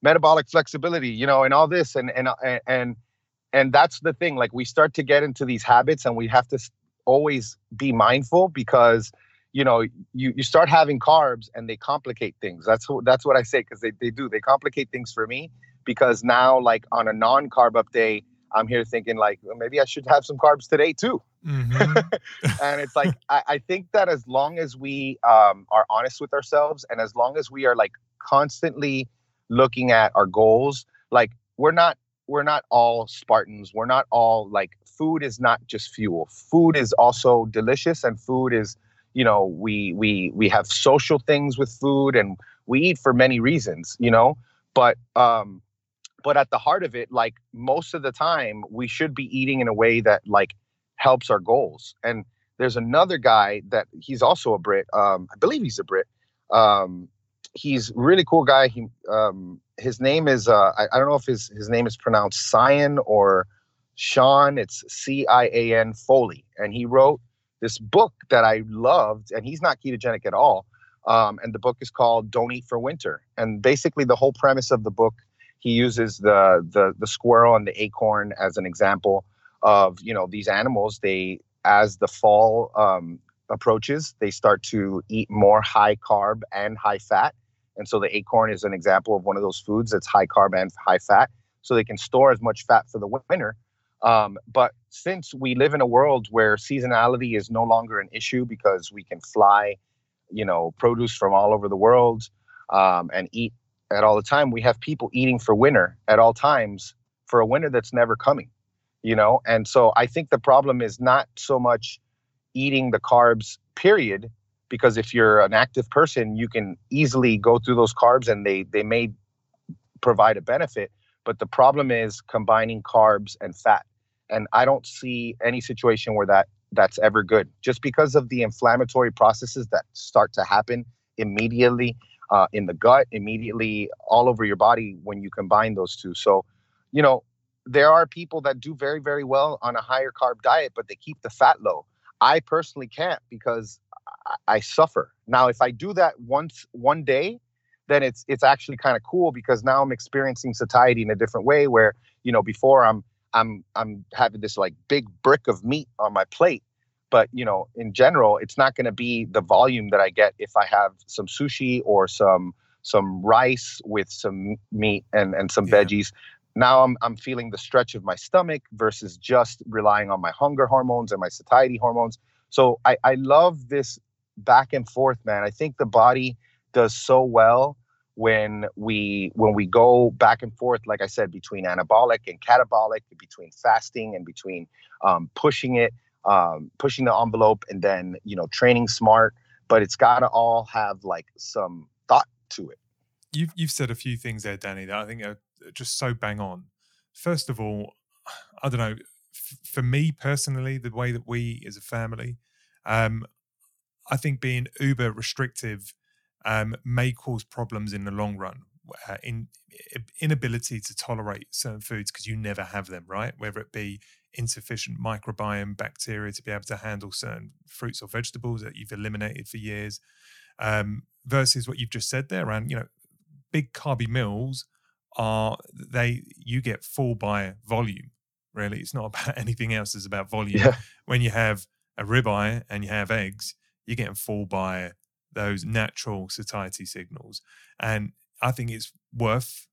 metabolic flexibility, and all this. And that's the thing, like, we start to get into these habits, and we have to always be mindful because, you start having carbs and they complicate things. That's what I say, because they do. They complicate things for me because now, like, on a non-carb up day, I'm here thinking, like, well, maybe I should have some carbs today too. Mm-hmm. And it's like, I think that as long as we are honest with ourselves, and as long as we are, like, constantly looking at our goals, like, we're not all Spartans. We're not all, like, food is not just fuel. Food is also delicious, and food is, we have social things with food, and we eat for many reasons, but at the heart of it, like, most of the time we should be eating in a way that, like, helps our goals. And there's another guy that he's also a Brit. I believe he's a Brit. He's a really cool guy. He, his name is, I don't know if his name is pronounced Cyan or Sean. It's Cian Foley. And he wrote this book that I loved, and he's not ketogenic at all. And the book is called Don't Eat for Winter. And basically the whole premise of the book, he uses the squirrel and the acorn as an example of, these animals. They, as the fall approaches, they start to eat more high carb and high fat. And so the acorn is an example of one of those foods that's high carb and high fat. So they can store as much fat for the winter. But since we live in a world where seasonality is no longer an issue because we can fly, produce from all over the world and eat at all the time, we have people eating for winter at all times for a winter that's never coming, And so I think the problem is not so much eating the carbs, period, because if you're an active person, you can easily go through those carbs and they may provide a benefit. But the problem is combining carbs and fat. And I don't see any situation where that's ever good, just because of the inflammatory processes that start to happen immediately in the gut, immediately all over your body when you combine those two. So, there are people that do very, very well on a higher carb diet, but they keep the fat low. I personally can't because I suffer. Now, if I do that one day, then it's actually kind of cool because now I'm experiencing satiety in a different way where, you know, before I'm having this like big brick of meat on my plate. But, you know, in general, it's not going to be the volume that I get if I have some sushi or some rice with some meat and some veggies. Now I'm feeling the stretch of my stomach versus just relying on my hunger hormones and my satiety hormones. So I love this back and forth, man. I think the body does so well when we go back and forth, like I said, between anabolic and catabolic, between fasting and between pushing the envelope and then, you know, training smart. But it's got to all have like some thought to it. You've said a few things there, Danny, that I think are just so bang on. First of all, I don't know, for me personally, the way that we as a family, I think being uber restrictive may cause problems in the long run, inability to tolerate certain foods because you never have them, right? Whether it be insufficient microbiome bacteria to be able to handle certain fruits or vegetables that you've eliminated for years, versus what you've just said there around, you know, big carby meals you get full by volume, really. It's not about anything else. It's about volume. Yeah. When you have a ribeye and you have eggs, you're getting full by those natural satiety signals. And I think it's worth,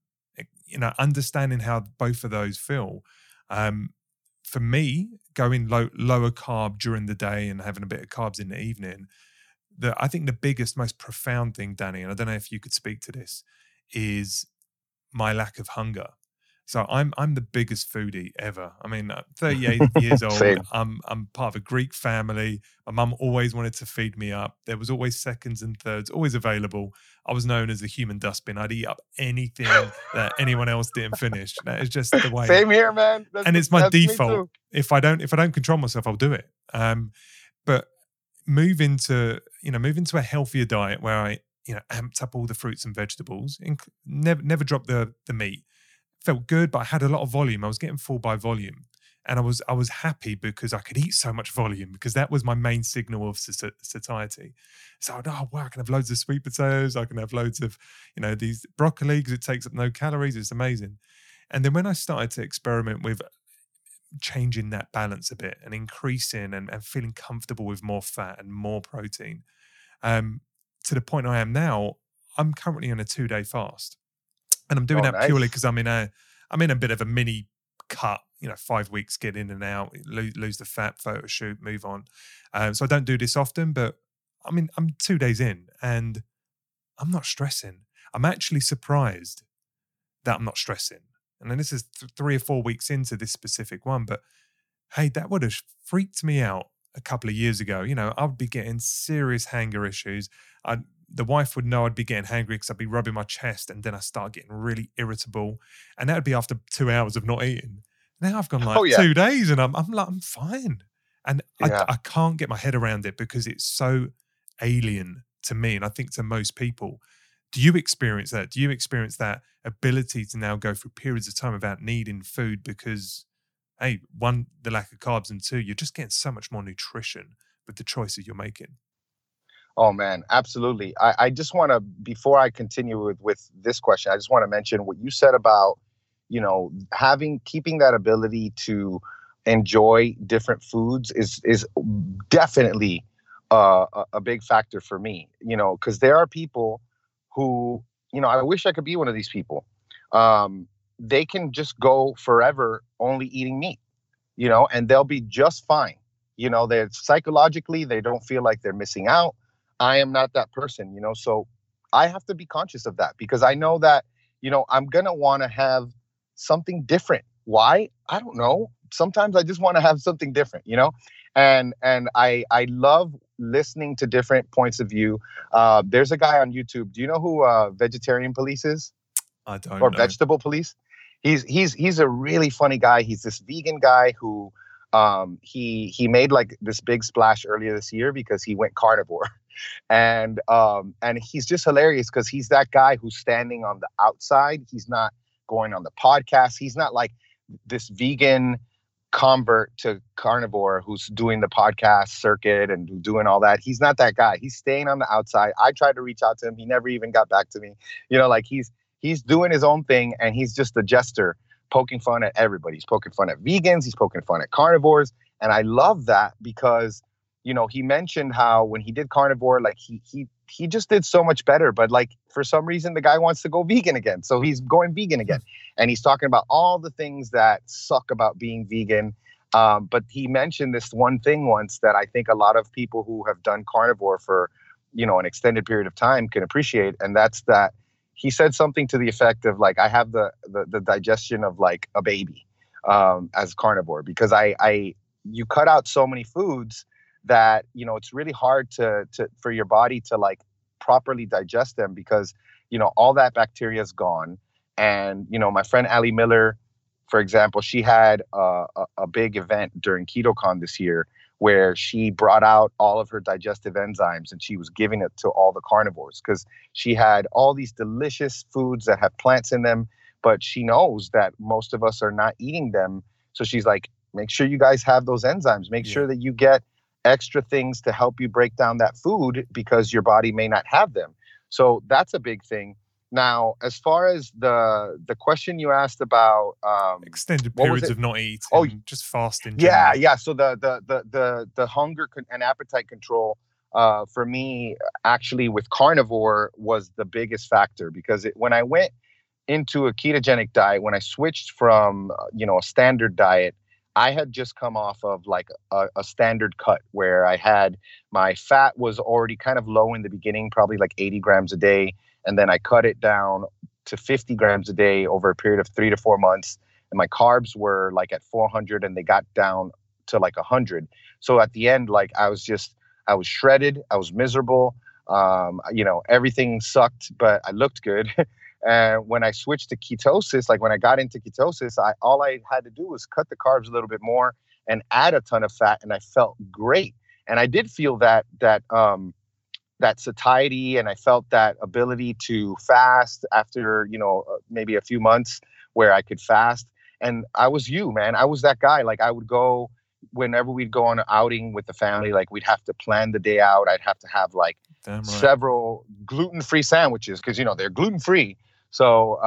you know, understanding how both of those feel. For me, going lower carb during the day and having a bit of carbs in the evening, I think the biggest, most profound thing, Danny, and I don't know if you could speak to this, is my lack of hunger. So I'm the biggest foodie ever. I mean, I'm 38 years old. I'm part of a Greek family. My mum always wanted to feed me up. There was always seconds and thirds, always available. I was known as the human dustbin. I'd eat up anything that anyone else didn't finish. That is just the way. Same here, man. And it's my default. If I don't control myself, I'll do it. But move into a healthier diet where I, you know, amped up all the fruits and vegetables, and never dropped the meat. Felt good, but I had a lot of volume. I was getting full by volume, and I was happy because I could eat so much volume because that was my main signal of satiety. So, oh wow, I can have loads of sweet potatoes. I can have loads of, you know, these broccoli because it takes up no calories. It's amazing. And then when I started to experiment with changing that balance a bit and increasing and feeling comfortable with more fat and more protein, to the point I am now, I'm currently on a 2-day fast. And I'm doing that purely because I'm in a bit of a mini cut, you know, 5 weeks, get in and out, lose the fat, photo shoot, move on. So I don't do this often, but I mean, I'm 2 days in and I'm not stressing. I'm actually surprised that I'm not stressing. And then this is 3 or 4 weeks into this specific one, but hey, that would have freaked me out a couple of years ago. You know, I'd be getting serious hanger issues. The wife would know I'd be getting hangry because I'd be rubbing my chest and then I start getting really irritable. And that would be after 2 hours of not eating. Now I've gone 2 days and I'm like, I'm fine. And I can't get my head around it because it's so alien to me. And I think to most people, do you experience that? Do you experience that ability to now go through periods of time without needing food because, hey, one, the lack of carbs, and two, you're just getting so much more nutrition with the choices you're making? Oh, man, absolutely. I just want to, before I continue with this question, I just want to mention what you said about, you know, keeping that ability to enjoy different foods is definitely a big factor for me, you know, because there are people who, you know, I wish I could be one of these people. They can just go forever only eating meat, you know, and they'll be just fine. You know, they're psychologically, they don't feel like they're missing out. I am not that person, you know, so I have to be conscious of that because I know that, you know, I'm going to want to have something different. Why? I don't know. Sometimes I just want to have something different, you know, and I love listening to different points of view. There's a guy on YouTube. Do you know who Vegetarian Police is? I don't know. Or Vegetable Police? He's a really funny guy. He's this vegan guy who he made like this big splash earlier this year because he went carnivore. And he's just hilarious because he's that guy who's standing on the outside. He's not going on the podcast. He's not like this vegan convert to carnivore who's doing the podcast circuit and doing all that. He's not that guy. He's staying on the outside. I tried to reach out to him. He never even got back to me. You know, like he's doing his own thing, and he's just a jester poking fun at everybody. He's poking fun at vegans. He's poking fun at carnivores. And I love that because, you know, he mentioned how when he did carnivore, like he just did so much better. But like for some reason, the guy wants to go vegan again. So he's going vegan again. And he's talking about all the things that suck about being vegan. But he mentioned this one thing once that I think a lot of people who have done carnivore for, you know, an extended period of time can appreciate. And that's that he said something to the effect of like, I have the digestion of like a baby as carnivore, because you cut out so many foods that, you know, it's really hard for your body to like properly digest them because, you know, all that bacteria is gone. And, you know, my friend Allie Miller, for example, she had a big event during KetoCon this year where she brought out all of her digestive enzymes and she was giving it to all the carnivores because she had all these delicious foods that have plants in them, but she knows that most of us are not eating them. So she's like, make sure you guys have those enzymes. Make sure that you get extra things to help you break down that food because your body may not have them. So that's a big thing. Now, as far as the question you asked about extended periods of not eating, just fasting. Yeah. So the hunger and appetite control for me actually with carnivore was the biggest factor because when I went into a ketogenic diet, when I switched from a standard diet. I had just come off of like a standard cut where I had my fat was already kind of low in the beginning, probably like 80 grams a day. And then I cut it down to 50 grams a day over a period of 3 to 4 months. And my carbs were like at 400 and they got down to like 100. So at the end, like I was shredded. I was miserable. Everything sucked, but I looked good. And when I switched to ketosis, like when I got into ketosis, all I had to do was cut the carbs a little bit more and add a ton of fat. And I felt great. And I did feel that satiety. And I felt that ability to fast after, maybe a few months where I could fast. And I was that guy. Like I would go whenever we'd go on an outing with the family, like we'd have to plan the day out. I'd have to have like several gluten-free sandwiches because, they're gluten-free. So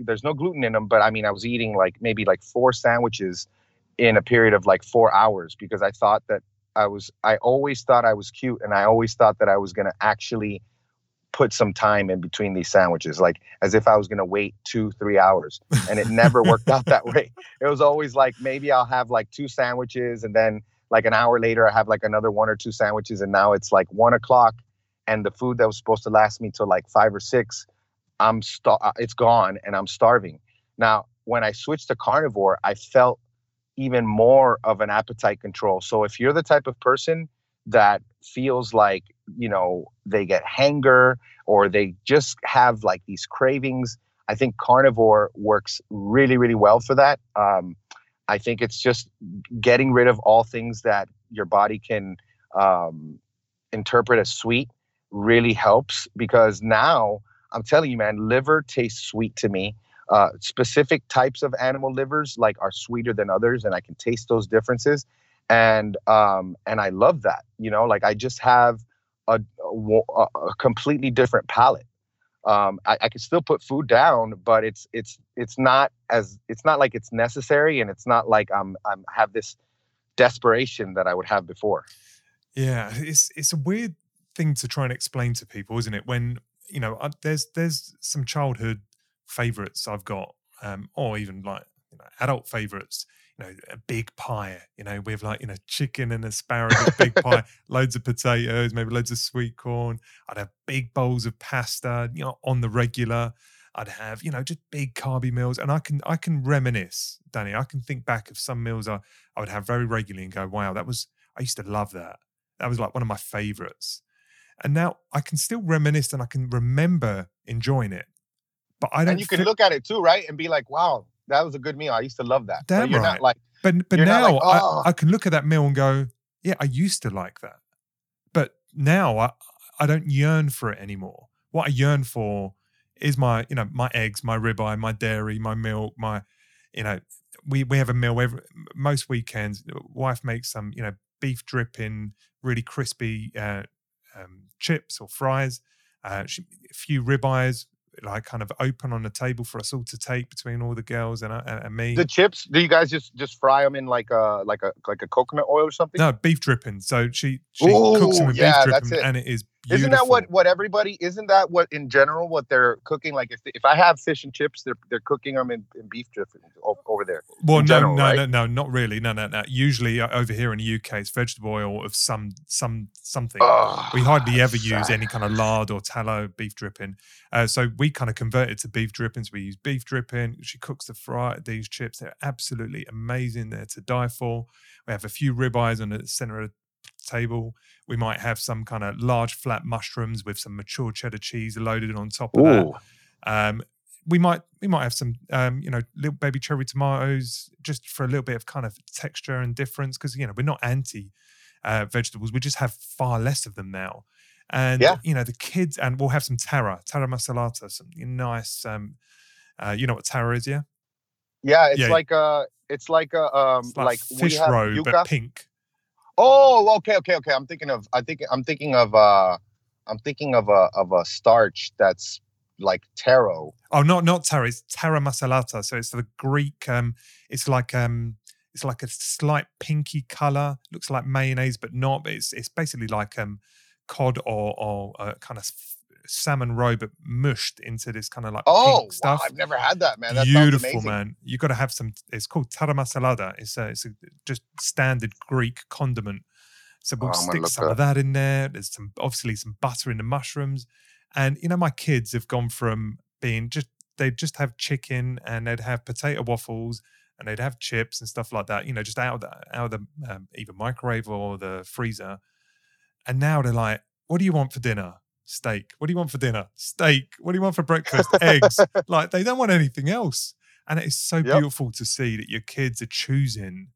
there's no gluten in them. But I mean, I was eating like maybe like 4 sandwiches in a period of like 4 hours because I thought that I always thought I was cute. And I always thought that I was going to actually put some time in between these sandwiches, like as if I was going to wait 2-3 hours. And it never worked out that way. It was always like, maybe I'll have like 2 sandwiches. And then like an hour later, I have like another 1 or 2 sandwiches. And now it's like 1 o'clock. And the food that was supposed to last me till like 5 or 6, it's gone and I'm starving. Now, when I switched to carnivore, I felt even more of an appetite control. So if you're the type of person that feels like, they get hanger or they just have like these cravings, I think carnivore works really, really well for that. I think it's just getting rid of all things that your body can interpret as sweet. Really helps because now I'm telling you, man, liver tastes sweet to me. Specific types of animal livers like are sweeter than others, and I can taste those differences. And I love that, like I just have a completely different palate. I can still put food down, but it's not like it's necessary, and it's not like I'm have this desperation that I would have before. Yeah, it's a weird thing to try and explain to people, isn't it? When there's some childhood favorites I've got, or even like adult favorites. A big pie. With like chicken and asparagus, big pie, loads of potatoes, maybe loads of sweet corn. I'd have big bowls of pasta. On the regular, I'd have just big carby meals. And I can reminisce, Danny. I can think back of some meals I would have very regularly and go, wow, I used to love that. That was like one of my favorites. And now I can still reminisce and I can remember enjoying it. But I don't. And you can look at it too, right? And be like, wow, that was a good meal. I used to love that. Damn, but you're right. Not like, but now like, oh. I can look at that meal and go, yeah, I used to like that. But now I don't yearn for it anymore. What I yearn for is my eggs, my ribeye, my dairy, my milk, my we have a meal most weekends. Wife makes some, beef dripping, really crispy chips or fries. A few ribeyes, like kind of open on the table for us all to take between all the girls and me. The chips? Do you guys just fry them in like a coconut oil or something? No, beef dripping. So she cooks them with beef dripping, and it is beautiful. Isn't that what everybody? Isn't that what in general what they're cooking? Like if I have fish and chips, they're cooking them in beef dripping over there. Well, no, not really. No. Usually over here in the UK, it's vegetable oil of something. Oh, we hardly ever use any kind of lard or tallow beef dripping. So we kind of converted to beef drippings. We use beef dripping. She cooks these chips. They're absolutely amazing. They're to die for. We have a few ribeyes on the center of the table. We might have some kind of large flat mushrooms with some mature cheddar cheese loaded on top of that. We might have some little baby cherry tomatoes just for a little bit of kind of texture and difference, because we're not anti vegetables. We just have far less of them now. And the kids, and we'll have some tara masalata, something nice. You know what tara is? It's like fish roe but pink. Oh, okay. I'm thinking of a starch that's like taro. Oh, not taro. It's tara masalata. So it's the Greek. It's like a slight pinky color. Looks like mayonnaise, but not. It's basically like cod or kind of salmon roe, but mushed into this kind of like pink stuff. Wow, I've never had that, man. That sounds amazing. Beautiful, man. You got to have some. It's called tara masalada. It's a just standard Greek condiment. So we'll stick some of that in there. There's obviously some butter in the mushrooms, and my kids have gone from being they'd have chicken and they'd have potato waffles and they'd have chips and stuff like that. Just out of the either microwave or the freezer, and now they're like, "What do you want for dinner?" Steak. What do you want for dinner? Steak. What do you want for breakfast? Eggs. Like, they don't want anything else. And it is so beautiful to see that your kids are choosing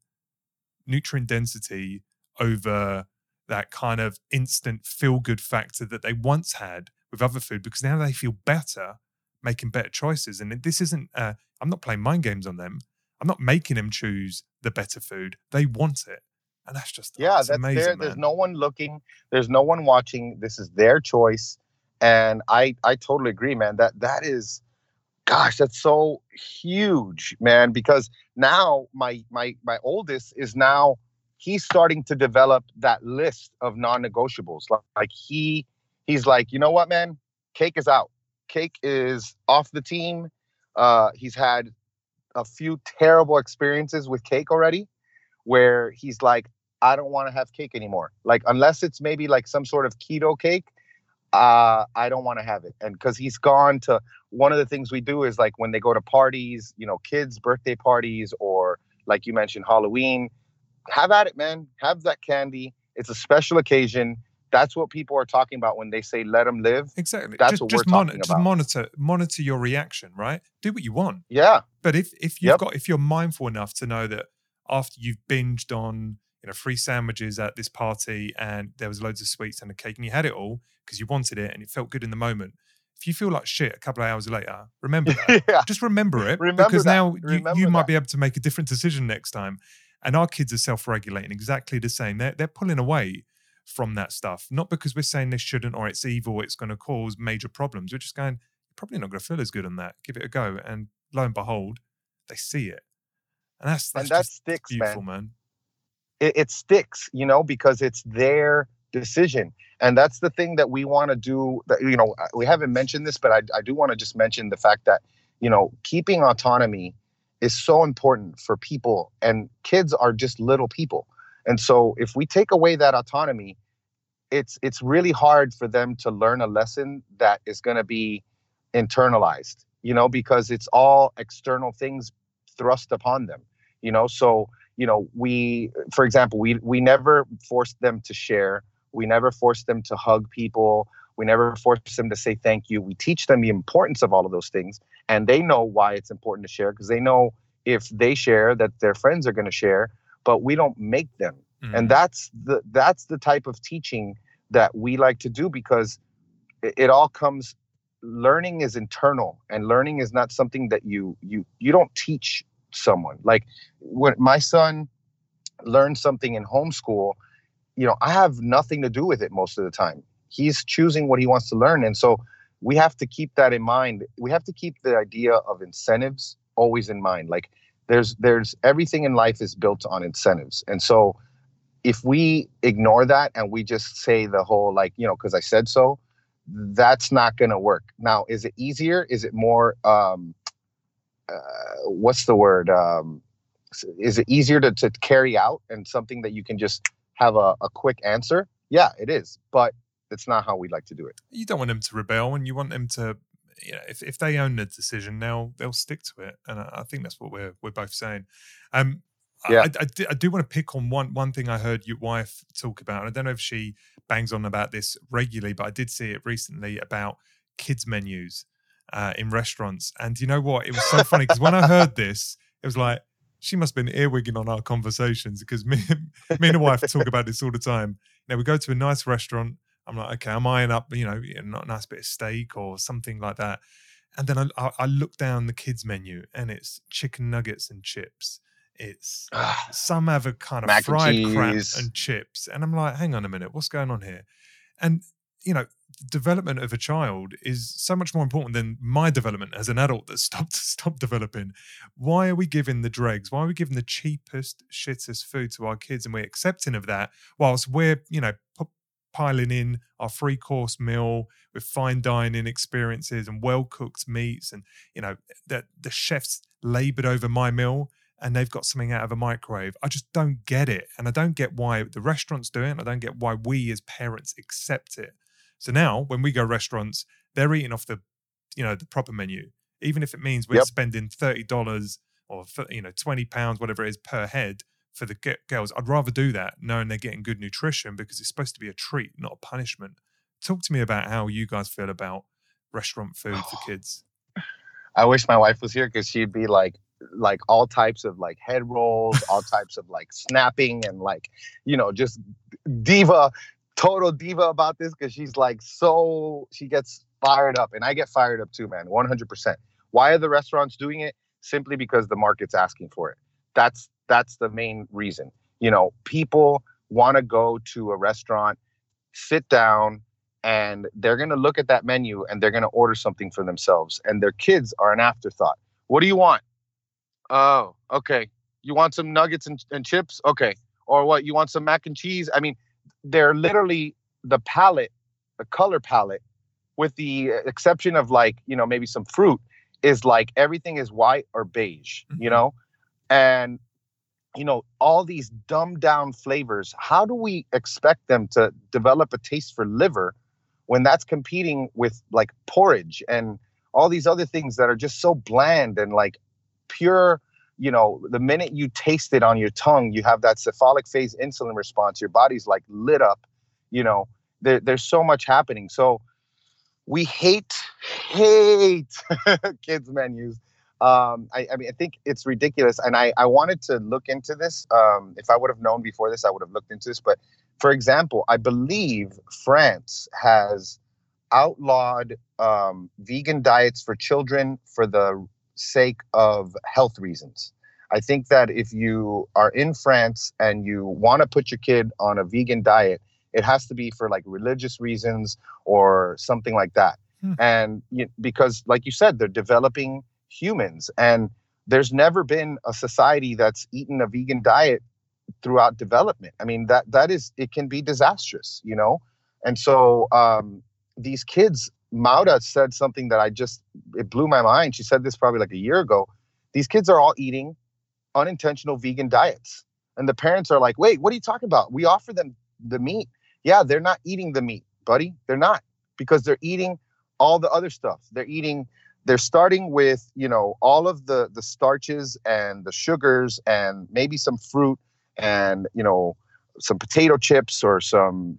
nutrient density over that kind of instant feel-good factor that they once had with other food, because now they feel better making better choices. And this isn't, I'm not playing mind games on them. I'm not making them choose the better food. They want it. And that's just that's amazing, man. There's no one looking. There's no one watching. This is their choice, and I totally agree, man. That is, gosh, that's so huge, man. Because now my oldest is now he's starting to develop that list of non-negotiables. Like he's like, you know what, man? Cake is out. Cake is off the team. He's had a few terrible experiences with cake already, where he's like, I don't want to have cake anymore. Like, unless it's maybe like some sort of keto cake, I don't want to have it. And because he's gone to, one of the things we do is like when they go to parties, kids' birthday parties, or like you mentioned, Halloween, have at it, man. Have that candy. It's a special occasion. That's what people are talking about when they say, let them live. Exactly. That's what we're talking about. Just monitor your reaction, right? Do what you want. Yeah. But if you're mindful enough to know that after you've binged on, free sandwiches at this party and there was loads of sweets and a cake and you had it all because you wanted it and it felt good in the moment. If you feel like shit a couple of hours later, remember that. Just remember it, because now you might be able to make a different decision next time. And our kids are self-regulating exactly the same. They're pulling away from that stuff, not because we're saying they shouldn't or it's evil, it's going to cause major problems. We're just going, probably not going to feel as good on that. Give it a go. And lo and behold, they see it. And that sticks, beautiful, man. It sticks, because it's their decision. And that's the thing that we want to do. That, we haven't mentioned this, but I do want to just mention the fact that, keeping autonomy is so important for people. And kids are just little people. And so if we take away that autonomy, it's really hard for them to learn a lesson that is going to be internalized, because it's all external things thrust upon them, so, we, for example, we never forced them to share. We never forced them to hug people. We never forced them to say thank you. We teach them the importance of all of those things. And they know why it's important to share, because they know if they share that their friends are going to share, but we don't make them. Mm-hmm. And that's the type of teaching that we like to do, because it all comes, learning is internal, and learning is not something that you don't teach someone. Like when my son learned something in homeschool, you know, I have nothing to do with it most of the time. He's choosing what he wants to learn. And so we have to keep that in mind. We have to keep the idea of incentives always in mind. Like there's everything in life is built on incentives. And so if we ignore that and we just say the whole, like, you know, because I said so, that's not going to work. Now, is it easier? Is it more, what's the word? Is it easier to carry out and something that you can just have a quick answer? Yeah, it is. But it's not how we like to do it. You don't want them to rebel, and you want them to, you know, if they own the decision, they'll stick to it. And I think that's what we're both saying. Yeah. I do want to pick on one thing I heard your wife talk about. And I don't know if she bangs on about this regularly, but I did see it recently about kids' menus in restaurants. And you know what? It was so funny because when I heard this, it was like, she must have been earwigging on our conversations, because me and the wife talk about this all the time. Now, we go to a nice restaurant. I'm like, okay, I'm eyeing up, you know, a nice bit of steak or something like that. And then I look down the kids' menu, and it's chicken nuggets and chips. It's some other kind of fried crap and chips. And I'm like, hang on a minute, what's going on here? And, you know, the development of a child is so much more important than my development as an adult that stopped developing. Why are we giving the dregs? Why are we giving the cheapest, shittest food to our kids? And we're accepting of that whilst we're, you know, piling in our three-course meal with fine dining experiences and well-cooked meats. And, you know, the chefs labored over my meal, and they've got something out of a microwave. I just don't get it. And I don't get why the restaurants do it. I don't get why we as parents accept it. So now when we go restaurants, they're eating off the, you know, the proper menu, even if it means we're spending $30 or, you know, £20, whatever it is per head for the girls. I'd rather do that knowing they're getting good nutrition, because it's supposed to be a treat, not a punishment. Talk to me about how you guys feel about restaurant food for kids. I wish my wife was here, because she'd be like all types of like head rolls, all types of like snapping, and like, you know, just total diva about this, because she's like, so she gets fired up, and I get fired up too, man. 100%. Why are the restaurants doing it? Simply because the market's asking for it. That's the main reason. You know, people want to go to a restaurant, sit down, and they're going to look at that menu and they're going to order something for themselves. And their kids are an afterthought. What do you want? Oh, okay. You want some nuggets and chips? Okay. Or what? You want some mac and cheese? I mean, they're literally the palette, the color palette, with the exception of like, you know, maybe some fruit, is like everything is white or beige, you know? And, you know, all these dumbed down flavors, how do we expect them to develop a taste for liver when that's competing with like porridge and all these other things that are just so bland and like pure, you know, the minute you taste it on your tongue, you have that cephalic phase insulin response. Your body's like lit up, you know, there's so much happening. So we hate kids' menus. I mean, I think it's ridiculous. And I wanted to look into this. If I would have known before this, I would have looked into this. But for example, I believe France has outlawed vegan diets for children for the sake of health reasons. I think that if you are in France and you want to put your kid on a vegan diet, it has to be for like religious reasons or something like that. And because like you said, they're developing humans, and there's never been a society that's eaten a vegan diet throughout development. I mean, that is, it can be disastrous, you know? And so these kids, Maura said something that it blew my mind. She said this probably like a year ago. These kids are all eating unintentional vegan diets. And the parents are like, wait, what are you talking about? We offer them the meat. Yeah, they're not eating the meat, buddy. They're not, because they're eating all the other stuff. They're starting with, you know, all of the starches and the sugars and maybe some fruit and, you know, some potato chips or some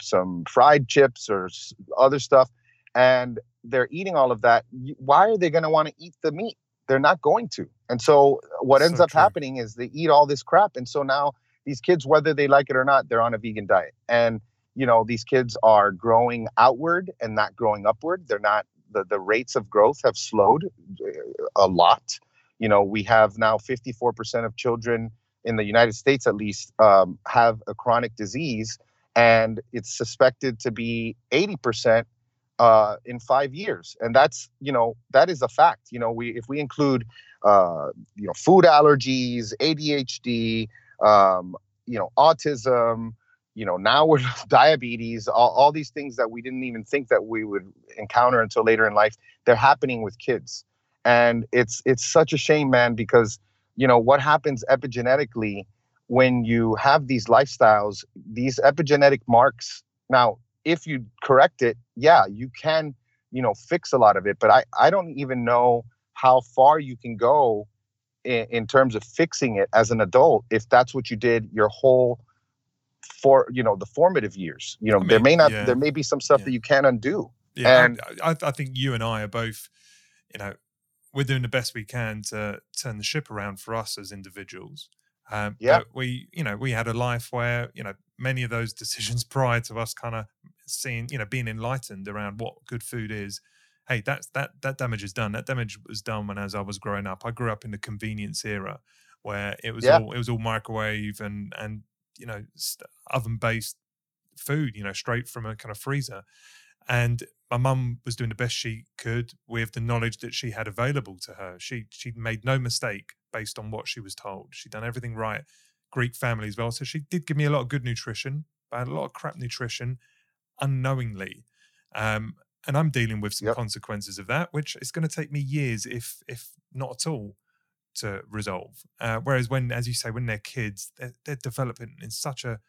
fried chips or other stuff. And they're eating all of that. Why are they going to want to eat the meat? They're not going to. And so what ends up happening is they eat all this crap. And so now these kids, whether they like it or not, they're on a vegan diet. And, you know, these kids are growing outward and not growing upward. They're not, the rates of growth have slowed a lot. You know, we have now 54% of children in the United States, at least, have a chronic disease, and it's suspected to be 80% in 5 years. And that's, you know, that is a fact. You know, we, if we include, you know, food allergies, ADHD, you know, autism, you know, now we're diabetes, all these things that we didn't even think that we would encounter until later in life, they're happening with kids. And it's such a shame, man, because, you know, what happens epigenetically when you have these lifestyles, these epigenetic marks, now, if you correct it, yeah, you can, you know, fix a lot of it. But I don't even know how far you can go in terms of fixing it as an adult if that's what you did your whole, for, you know, the formative years. You know, I mean, there may not, yeah, there may be some stuff, yeah, that you can undo. Yeah, and I think you and I are both, you know, we're doing the best we can to turn the ship around for us as individuals. Yeah, but we, you know, we had a life where, you know, many of those decisions prior to us kind of seeing, you know, being enlightened around what good food is. Hey, that damage is done. That damage was done when, as I was growing up, I grew up in the convenience era where it was, yeah, all microwave and, you know, oven-based food, you know, straight from a kind of freezer. And my mum was doing the best she could with the knowledge that she had available to her. She made no mistake based on what she was told. She'd done everything right. Greek family as well. So she did give me a lot of good nutrition, but I had a lot of crap nutrition unknowingly. And I'm dealing with some, yep, consequences of that, which it's going to take me years, if not at all, to resolve. Whereas when, as you say, when they're kids, they're developing in such a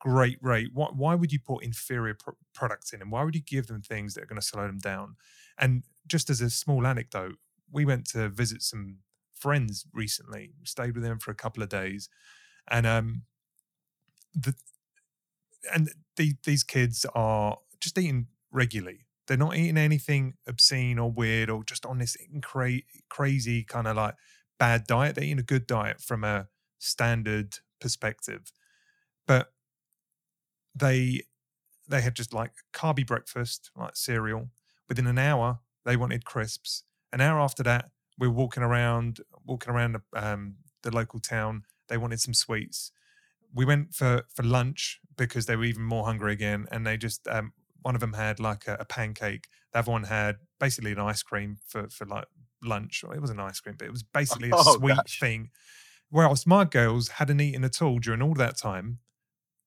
great rate. Why would you put inferior products in, and why would you give them things that are going to slow them down? And just as a small anecdote, we went to visit some friends recently, stayed with them for a couple of days, and these kids are just eating regularly. They're not eating anything obscene or weird or just on this crazy kind of like bad diet. They're eating a good diet from a standard perspective. But they had just like carby breakfast, like cereal. Within an hour, they wanted crisps. An hour after that, we were walking around the local town. They wanted some sweets. We went for lunch because they were even more hungry again. And they just... one of them had like a pancake. The other one had basically an ice cream for like lunch. Well, it wasn't ice cream, but it was basically a sweet thing. Whereas my girls hadn't eaten at all during all that time.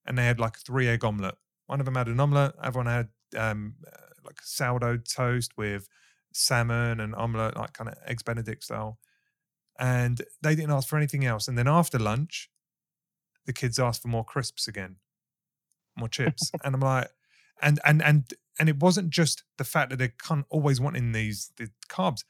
And they had like a 3-egg omelette. One of them had an omelette. Everyone had like sourdough toast with salmon and omelette, like kind of Eggs Benedict style. And they didn't ask for anything else. And then after lunch, the kids asked for more crisps again, more chips. And I'm like, And it wasn't just the fact that they're always wanting the carbs.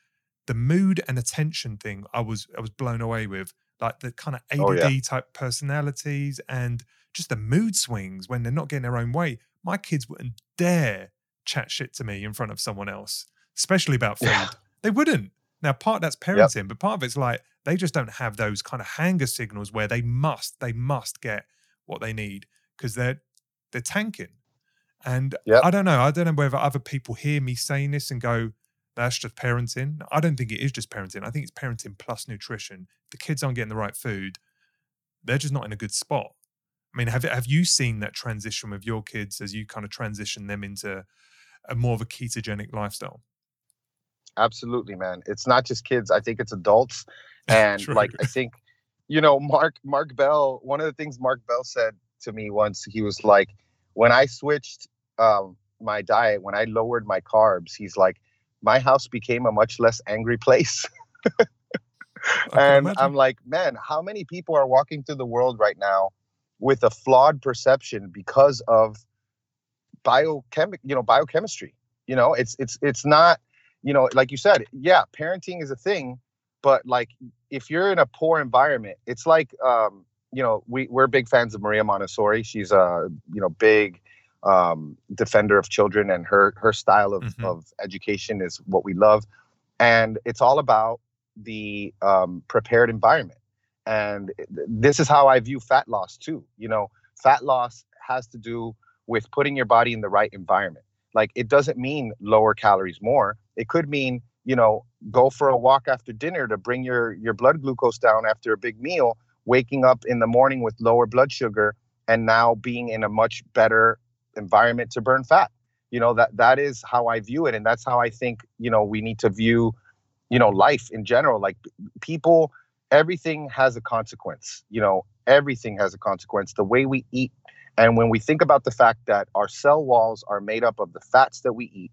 The mood and attention thing, I was blown away with, like the kind of ADD type personalities and just the mood swings when they're not getting their own way. My kids wouldn't dare chat shit to me in front of someone else, especially about food. Yeah. They wouldn't. Now, part of that's parenting, but part of it's like they just don't have those kind of hunger signals where they must get what they need because they're tanking. And I don't know whether other people hear me saying this and go, that's just parenting. I don't think it is just parenting. I think it's parenting plus nutrition. The kids aren't getting the right food. They're just not in a good spot. I mean, have you seen that transition with your kids as you kind of transition them into a more of a ketogenic lifestyle? Absolutely, man. It's not just kids. I think it's adults. And like, I think, you know, Mark Bell, one of the things Mark Bell said to me once, he was like, when I switched my diet, when I lowered my carbs, he's like, my house became a much less angry place. And I'm like, man, how many people are walking through the world right now with a flawed perception because of biochemistry? You know, it's not, you know, like you said, yeah, parenting is a thing, but like if you're in a poor environment, it's like, you know, we're big fans of Maria Montessori. She's a, you know, big defender of children, and her style of education is what we love. And it's all about the prepared environment. And this is how I view fat loss too. You know, fat loss has to do with putting your body in the right environment. Like, it doesn't mean lower calories more. It could mean you know, go for a walk after dinner to bring your blood glucose down after a big meal, waking up in the morning with lower blood sugar, and now being in a much better environment to burn fat. You know, that is how I view it. And that's how I think, you know, we need to view, you know, life in general. Like people, everything has a consequence, you know, everything has a consequence, the way we eat. And when we think about the fact that our cell walls are made up of the fats that we eat,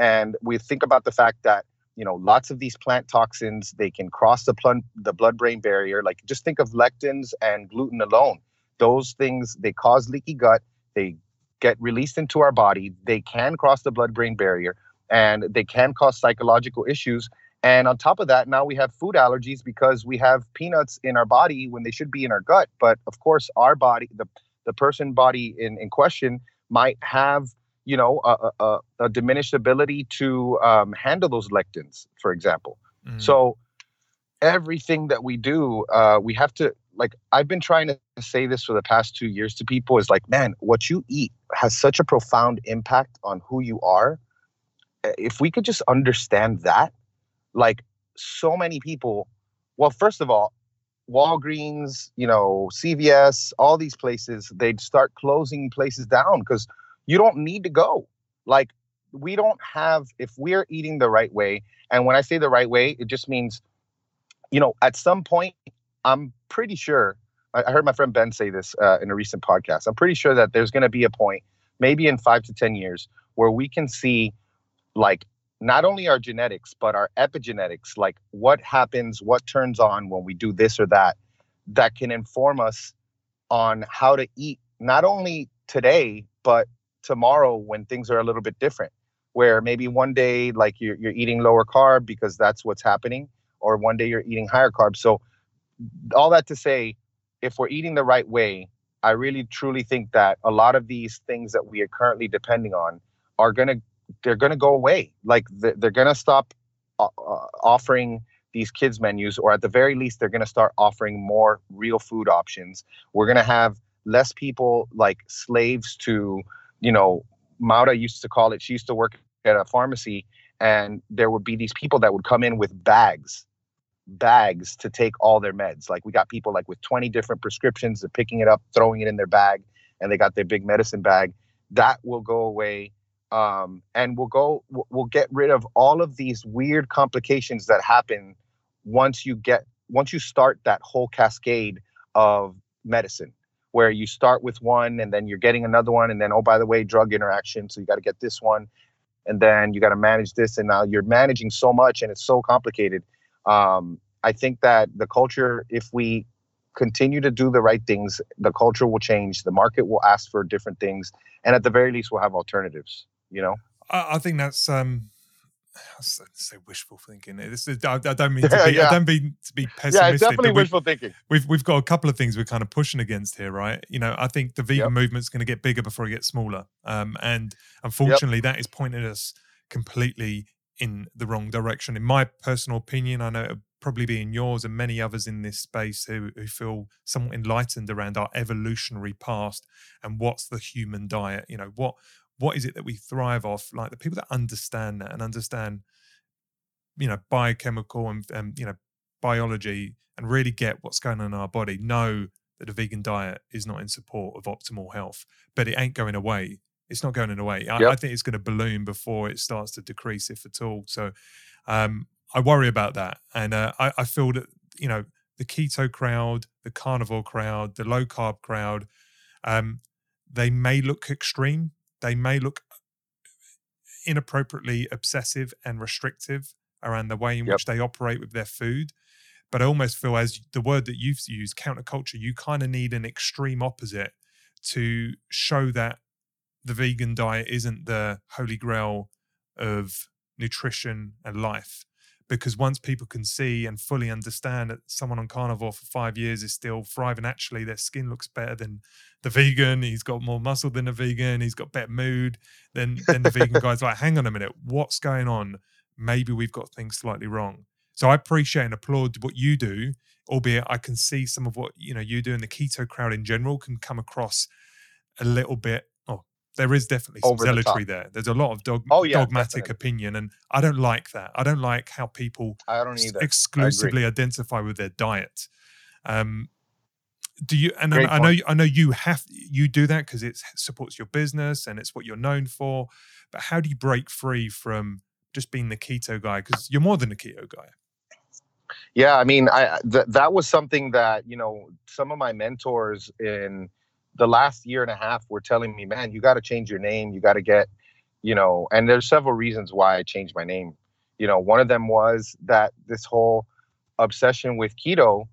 and we think about the fact that, you know, lots of these plant toxins, they can cross the blood-brain barrier. Like just think of lectins and gluten alone. Those things, they cause leaky gut. They get released into our body. They can cross the blood-brain barrier, and they can cause psychological issues. And on top of that, now we have food allergies because we have peanuts in our body when they should be in our gut. But of course, our body, the person body in question might have, you know, a diminished ability to handle those lectins, for example. Mm-hmm. So everything that we do, we have to, like, I've been trying to say this for the past 2 years to people is like, man, what you eat has such a profound impact on who you are. If we could just understand that, like so many people, well, first of all, Walgreens, you know, CVS, all these places, they'd start closing places down because you don't need to go. Like we don't have, if we're eating the right way, and when I say the right way, it just means, you know, at some point, I'm pretty sure, I heard my friend Ben say this in a recent podcast, I'm pretty sure that there's going to be a point, maybe in 5 to 10 years, where we can see like not only our genetics, but our epigenetics, like what happens, what turns on when we do this or that, that can inform us on how to eat, not only today, but tomorrow when things are a little bit different, where maybe one day like you're eating lower carb because that's what's happening, or one day you're eating higher carb. So all that to say, if we're eating the right way, I really truly think that a lot of these things that we are currently depending on are they're going to go away. Like they're going to stop offering these kids menus, or at the very least, they're going to start offering more real food options. We're going to have less people like slaves to, you know, Maura used to call it, she used to work at a pharmacy, and there would be these people that would come in with bags to take all their meds. Like we got people like with 20 different prescriptions, they're picking it up, throwing it in their bag, and they got their big medicine bag. That will go away. And we'll get rid of all of these weird complications that happen once you start that whole cascade of medicine, where you start with one and then you're getting another one. And then, oh, by the way, drug interaction. So you got to get this one and then you got to manage this. And now you're managing so much and it's so complicated. I think that the culture, if we continue to do the right things, the culture will change. The market will ask for different things. And at the very least, we'll have alternatives, you know? I think that's... So wishful thinking. This is, I don't mean to be, yeah. I don't mean to be pessimistic. Yeah, it's definitely wishful thinking. We've got a couple of things we're kind of pushing against here, right? You know, I think the vegan movement's going to get bigger before it gets smaller, and unfortunately, that is pointing us completely in the wrong direction. In my personal opinion, I know it'll probably be in yours and many others in this space who feel somewhat enlightened around our evolutionary past and what's the human diet. You know what is it that we thrive off? Like the people that understand that and understand, you know, biochemical and you know, biology and really get what's going on in our body know that the vegan diet is not in support of optimal health, but it ain't going away. It's not going away. Yep. I think it's going to balloon before it starts to decrease, if at all. So I worry about that. And I feel that, you know, the keto crowd, the carnivore crowd, the low carb crowd, they may look extreme. They may look inappropriately obsessive and restrictive around the way in which they operate with their food. But I almost feel, as the word that you've used, counterculture, you kind of need an extreme opposite to show that the vegan diet isn't the holy grail of nutrition and life. Because once people can see and fully understand that someone on carnivore for 5 years is still thriving, actually their skin looks better than the vegan, he's got more muscle than the vegan, he's got better mood, then the vegan guy's like, hang on a minute, what's going on? Maybe we've got things slightly wrong. So I appreciate and applaud what you do, albeit I can see some of what you know you do, and the keto crowd in general can come across a little bit there is definitely some zealotry there. There's a lot of dogmatic opinion, and I don't like that. I don't like how people exclusively identify with their diet. Do you? And I know you have. You do that because it supports your business and it's what you're known for. But how do you break free from just being the keto guy? Because you're more than a keto guy. Yeah, I mean, that was something that, you know, some of my mentors in the last year and a half were telling me, man, you got to change your name. You got to get, you know, and there's several reasons why I changed my name. You know, one of them was that this whole obsession with keto.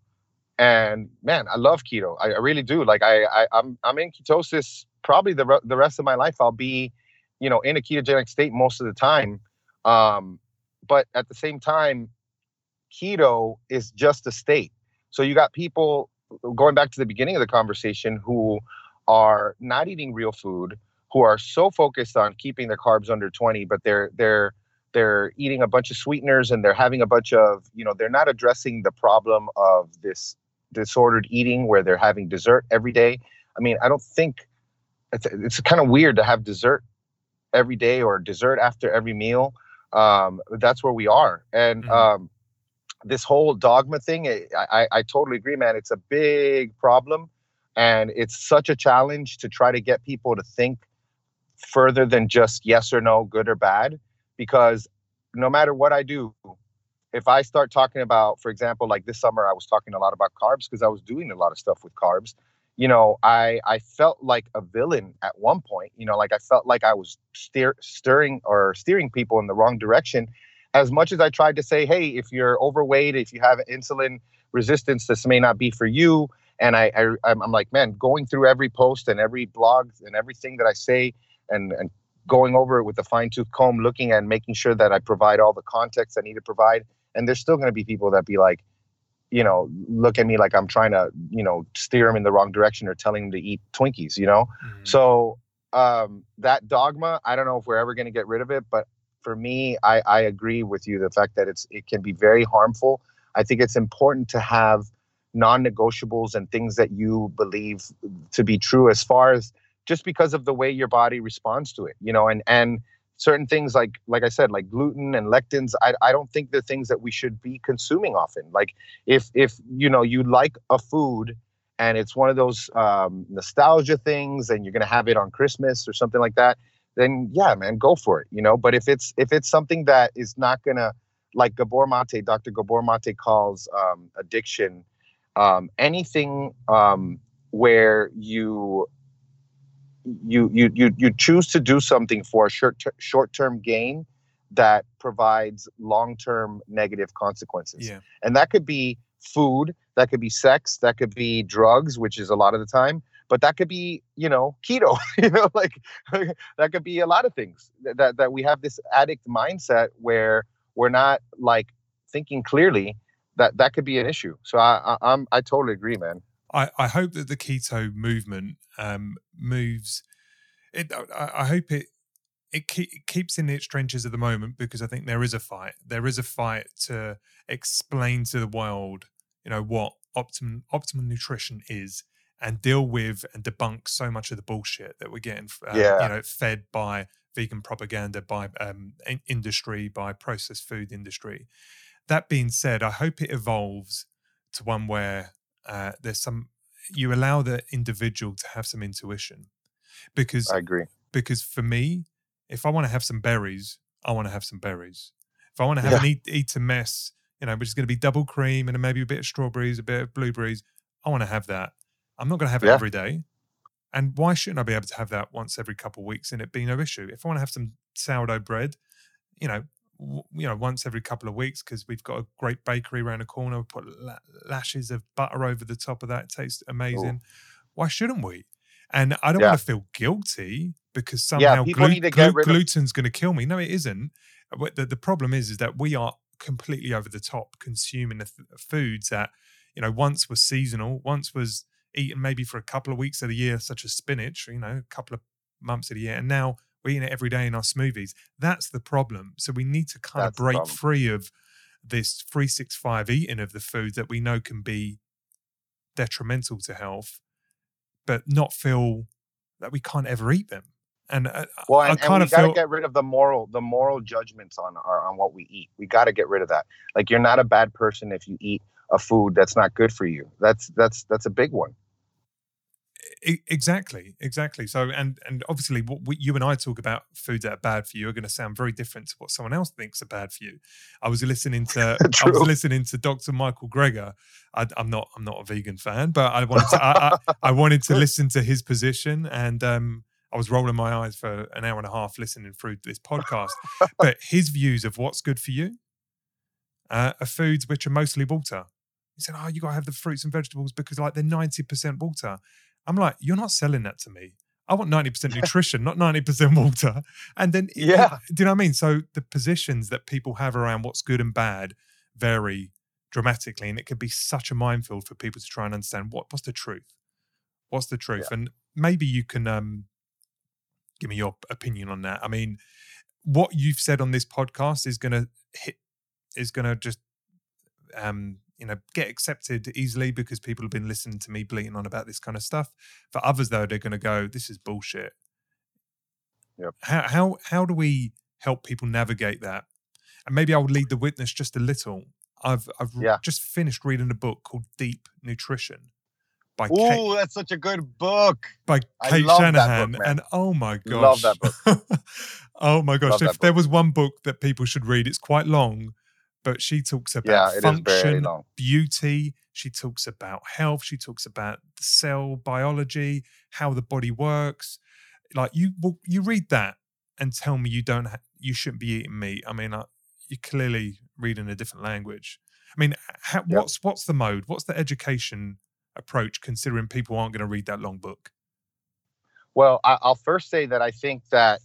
And man, I love keto. I really do. Like I'm in ketosis probably the rest of my life. I'll be, you know, in a ketogenic state most of the time. But at the same time, keto is just a state. So you got people, going back to the beginning of the conversation, who are not eating real food, who are so focused on keeping their carbs under 20, but they're eating a bunch of sweeteners, and they're having a bunch of, you know, they're not addressing the problem of this disordered eating where they're having dessert every day. I mean, I don't think it's kind of weird to have dessert every day or dessert after every meal. That's where we are. And, this whole dogma thing, I totally agree, man. It's a big problem, and it's such a challenge to try to get people to think further than just yes or no, good or bad, because no matter what I do, if I start talking about, for example, like this summer, I was talking a lot about carbs because I was doing a lot of stuff with carbs. You know, I felt like a villain at one point, you know, like I felt like I was steering people in the wrong direction. As much as I tried to say, hey, if you're overweight, if you have insulin resistance, this may not be for you. And I'm like, man, going through every post and every blog and everything that I say and going over it with a fine tooth comb, looking and making sure that I provide all the context I need to provide. And there's still going to be people that be like, you know, look at me like I'm trying to, you know, steer them in the wrong direction or telling them to eat Twinkies, you know? Mm-hmm. So that dogma, I don't know if we're ever going to get rid of it, but for me, I agree with you, the fact that it can be very harmful. I think it's important to have non-negotiables and things that you believe to be true as far as just because of the way your body responds to it, you know, and certain things like I said, like gluten and lectins, I don't think they're things that we should be consuming often. Like if you know, you like a food and it's one of those nostalgia things and you're going to have it on Christmas or something like that, then yeah, man, go for it, you know? But if it's something that is not gonna, like Gabor Mate, Dr. Gabor Mate calls addiction, anything where you choose to do something for a short-term gain that provides long-term negative consequences. Yeah. And that could be food, that could be sex, that could be drugs, which is a lot of the time, but that could be, you know, keto, you know, like that could be a lot of things that we have this addict mindset where we're not like thinking clearly that could be an issue. So I totally agree, man. I hope that the keto movement moves. I hope it keeps in its trenches at the moment, because I think there is a fight. There is a fight to explain to the world, you know, what optimum nutrition is, and deal with and debunk so much of the bullshit that we're getting, you know, fed by vegan propaganda, by industry, by processed food industry. That being said, I hope it evolves to one where you allow the individual to have some intuition. Because I agree. Because for me, if I want to have some berries, I want to have some berries. If I want to have an eat a mess, you know, which is going to be double cream and maybe a bit of strawberries, a bit of blueberries, I want to have that. I'm not going to have it every day. And why shouldn't I be able to have that once every couple of weeks and it be no issue? If I want to have some sourdough bread, you know, once every couple of weeks, because we've got a great bakery around the corner, we put lashes of butter over the top of that. It tastes amazing. Ooh. Why shouldn't we? And I don't want to feel guilty because somehow gluten's going to kill me. No, it isn't. The problem is that we are completely over the top consuming the foods that, you know, once was seasonal, once was eaten maybe for a couple of weeks of the year, such as spinach, you know, a couple of months of the year. And now we're eating it every day in our smoothies. That's the problem. So we need to kind of break free of this 365 eating of the food that we know can be detrimental to health, but not feel that we can't ever eat them. And we gotta get rid of the moral judgments on what we eat. We gotta get rid of that. Like, you're not a bad person if you eat a food that's not good for you. That's a big one. Exactly. So, and obviously, what you and I talk about, foods that are bad for you, are going to sound very different to what someone else thinks are bad for you. I was listening to Dr. Michael Greger. I'm not a vegan fan, but I wanted to listen to his position, and I was rolling my eyes for an hour and a half listening through this podcast. But his views of what's good for you are foods which are mostly water. He said, "Oh, you got to have the fruits and vegetables because, like, they're 90% water." I'm like, you're not selling that to me. I want 90% nutrition, not 90% water. And then, do you know what I mean? So the positions that people have around what's good and bad vary dramatically. And it can be such a minefield for people to try and understand what's the truth. What's the truth? Yeah. And maybe you can give me your opinion on that. I mean, what you've said on this podcast is going to just get accepted easily because people have been listening to me bleating on about this kind of stuff. For others, though, they're going to go, this is bullshit. Yep. How do we help people navigate that? And maybe I would lead the witness just a little. I've just finished reading a book called Deep Nutrition by Kate. Oh, that's such a good book. By Kate Shanahan. Book, and oh my gosh. Love that book. Oh my gosh. If there was one book that people should read, it's quite long. But she talks about function, beauty. She talks about health. She talks about the cell biology, how the body works. Like, you read that and tell me you shouldn't be eating meat. I mean, you're clearly reading a different language. I mean, what's the mode? What's the education approach, considering people aren't going to read that long book? Well, I'll first say that I think that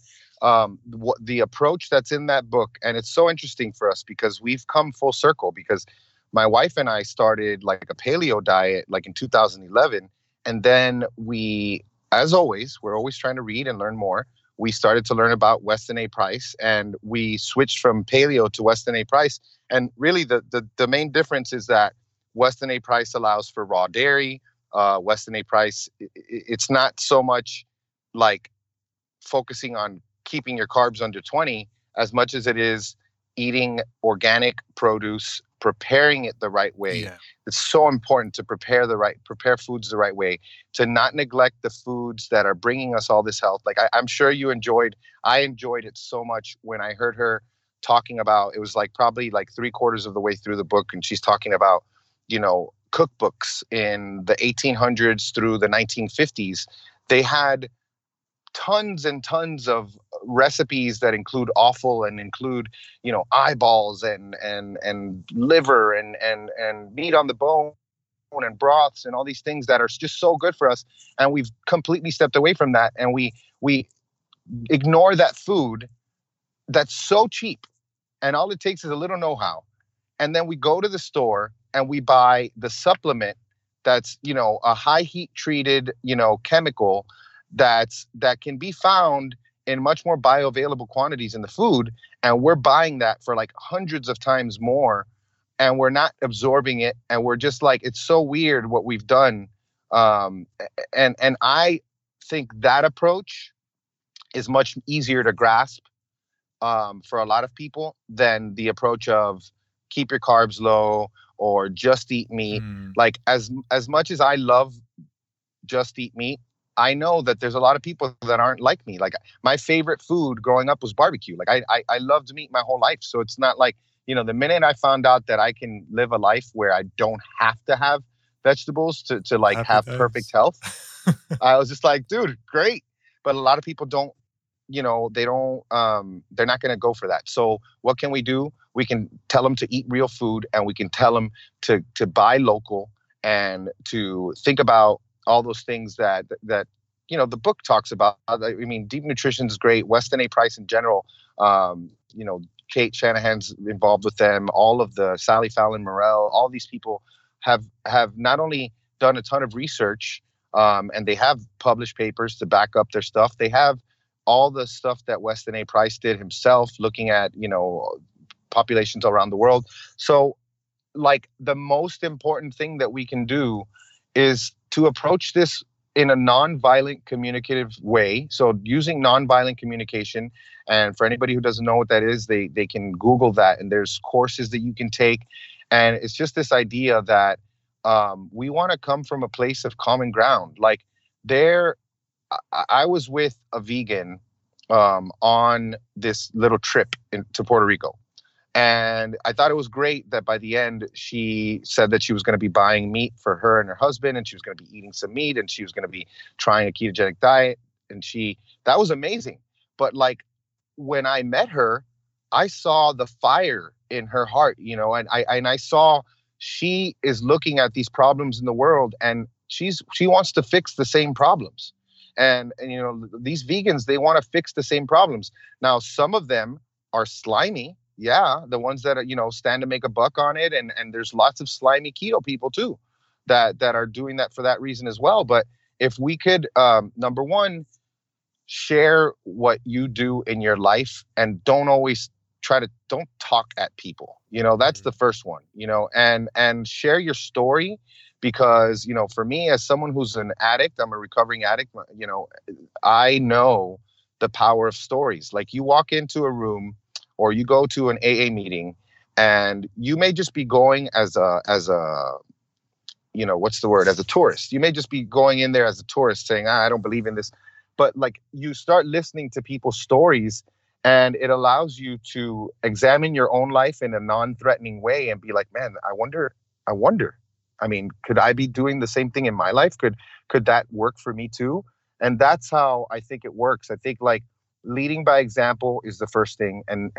the approach that's in that book, and it's so interesting for us because we've come full circle, because my wife and I started like a paleo diet like in 2011. And then we, as always, we're always trying to read and learn more. We started to learn about Weston A. Price, and we switched from paleo to Weston A. Price. And really the main difference is that Weston A. Price allows for raw dairy. Weston A. Price, it's not so much like focusing on keeping your carbs under 20 as much as it is eating organic produce, preparing it the right way. Yeah. It's so important to prepare foods the right way, to not neglect the foods that are bringing us all this health. Like I'm sure I enjoyed it so much when I heard her talking about, it was like probably like 3/4 of the way through the book. And she's talking about, cookbooks in the 1800s through the 1950s, they had tons and tons of recipes that include offal and include, eyeballs and liver and meat on the bone and broths and all these things that are just so good for us. And we've completely stepped away from that. And we ignore that food that's so cheap. And all it takes is a little know-how. And then we go to the store and we buy the supplement that's, a high heat treated, chemical that can be found in much more bioavailable quantities in the food, and we're buying that for like hundreds of times more, and we're not absorbing it, and we're just like, it's so weird what we've done. And I think that approach is much easier to grasp for a lot of people than the approach of keep your carbs low or just eat meat. Like as much as I love just eat meat, I know that there's a lot of people that aren't like me. Like my favorite food growing up was barbecue. Like I loved meat my whole life. So it's not like, the minute I found out that I can live a life where I don't have to have vegetables to like have perfect health, I was just like, dude, great. But a lot of people don't, they're not going to go for that. So what can we do? We can tell them to eat real food, and we can tell them to buy local and to think about all those things that the book talks about. I mean, Deep Nutrition is great. Weston A. Price in general, Kate Shanahan's involved with them. All of the Sally Fallon Morrell, all these people have not only done a ton of research, and they have published papers to back up their stuff. They have all the stuff that Weston A. Price did himself, looking at, populations around the world. So like the most important thing that we can do is to approach this in a nonviolent communicative way. So using nonviolent communication, and for anybody who doesn't know what that is, they can Google that, and there's courses that you can take. And it's just this idea that we want to come from a place of common ground. Like I was with a vegan on this little trip to Puerto Rico. And I thought it was great that by the end, she said that she was going to be buying meat for her and her husband, and she was going to be eating some meat, and she was going to be trying a ketogenic diet. And that was amazing. But like when I met her, I saw the fire in her heart, you know, and I saw she is looking at these problems in the world, and she wants to fix the same problems. And you know, these vegans, they want to fix the same problems. Now, some of them are slimy. Yeah, the ones that are, you know, stand to make a buck on it, and there's lots of slimy keto people too, that are doing that for that reason as well. But if we could, number one, share what you do in your life, and don't talk at people. You know, that's the first one. You know, and share your story, because you know, for me as someone who's an addict, I'm a recovering addict. You know, I know the power of stories. Like you walk into a room, or you go to an AA meeting, and you may just be going as a, you know, what's the word? As a tourist. You may just be going in there as a tourist saying, I don't believe in this. But like you start listening to people's stories, and it allows you to examine your own life in a non-threatening way and be like, man, I wonder, I mean, could I be doing the same thing in my life? Could that work for me too? And that's how I think it works. I think like, leading by example is the first thing, and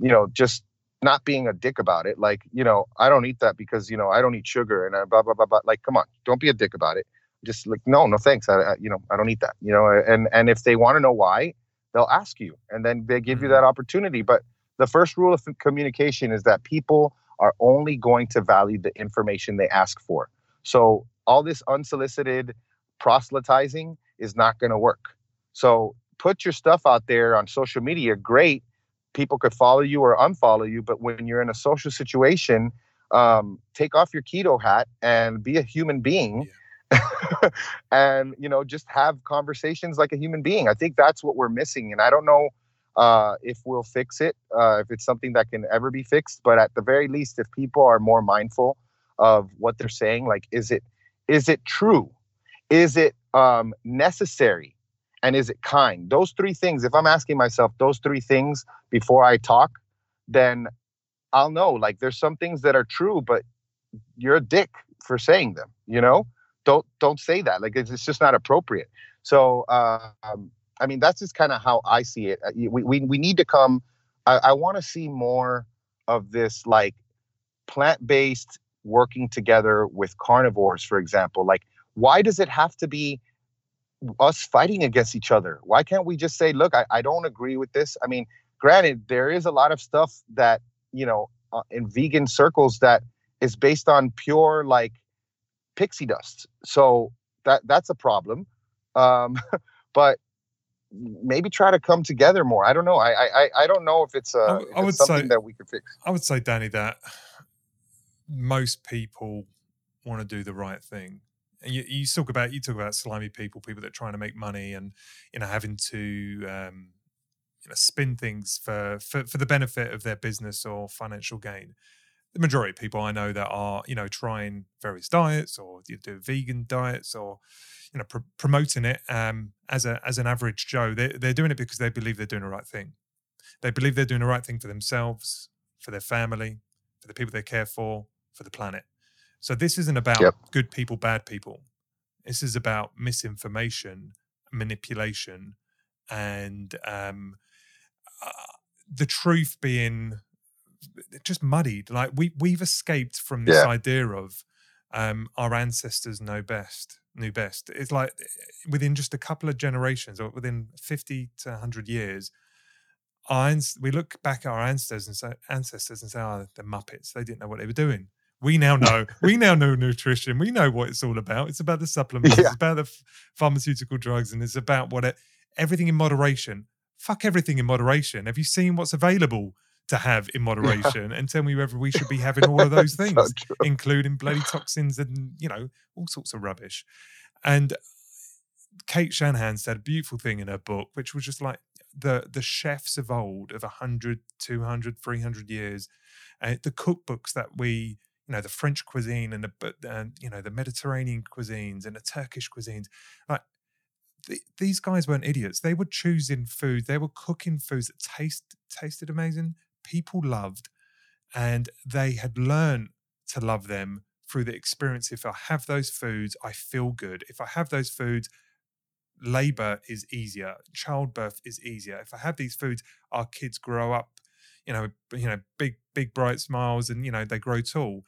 you know, just not being a dick about it. Like, you know, I don't eat that because, you know, I don't eat sugar and blah blah blah blah. Like, come on, don't be a dick about it. Just like, no thanks. I you know, I don't eat that. You know, and if they want to know why, they'll ask you, and then they give you that opportunity. But the first rule of communication is that people are only going to value the information they ask for. So all this unsolicited proselytizing is not going to work. So put your stuff out there on social media. Great. People could follow you or unfollow you. But when you're in a social situation, take off your keto hat and be a human being. Yeah. And, you know, just have conversations like a human being. I think that's what we're missing. And I don't know if we'll fix it, if it's something that can ever be fixed. But at the very least, if people are more mindful of what they're saying, like, is it true? Is it necessary? And is it kind? Those three things, if I'm asking myself those three things before I talk, then I'll know, like, there's some things that are true, but you're a dick for saying them, you know? Don't say that. Like, it's just not appropriate. So, I mean, that's just kind of how I see it. We need to come, I want to see more of this, like, plant-based working together with carnivores, for example. Like, why does it have to be us fighting against each other? Why can't we just say, look, I don't agree with this? I mean, granted, there is a lot of stuff that, you know, in vegan circles that is based on pure, like, pixie dust. So that's a problem. But maybe try to come together more. I don't know. I don't know if it's something that we could fix. I would say, Danny, that most people want to do the right thing. You talk about slimy people that are trying to make money and, you know, having to you know, spin things for the benefit of their business or financial gain. The majority of people I know that are, you know, trying various diets or do vegan diets or, you know, promoting it as an average Joe, they're doing it because they believe they're doing the right thing. They believe they're doing the right thing for themselves, for their family, for the people they care for the planet. So this isn't about good people, bad people. This is about misinformation, manipulation, and the truth being just muddied. Like we've escaped from this idea of our ancestors knew best. It's like within just a couple of generations, or within 50 to 100 years, we look back at our ancestors and say, oh, they're Muppets. They didn't know what they were doing. We now know nutrition. We know what it's all about. It's about the supplements. Yeah. It's about the pharmaceutical drugs, and it's about everything in moderation. Fuck everything in moderation. Have you seen what's available to have in moderation? Yeah. And tell me whether we should be having all of those things, including bloody toxins and, you know, all sorts of rubbish. And Kate Shanahan said a beautiful thing in her book, which was just like the chefs of old of 100, 200, 300 years, the cookbooks that we, you know, the French cuisine and the Mediterranean cuisines and the Turkish cuisines, like these guys weren't idiots. They were choosing food. They were cooking foods that tasted amazing. People loved, and they had learned to love them through the experience. If I have those foods, I feel good. If I have those foods, labor is easier. Childbirth is easier. If I have these foods, our kids grow up, big bright smiles, and they grow tall.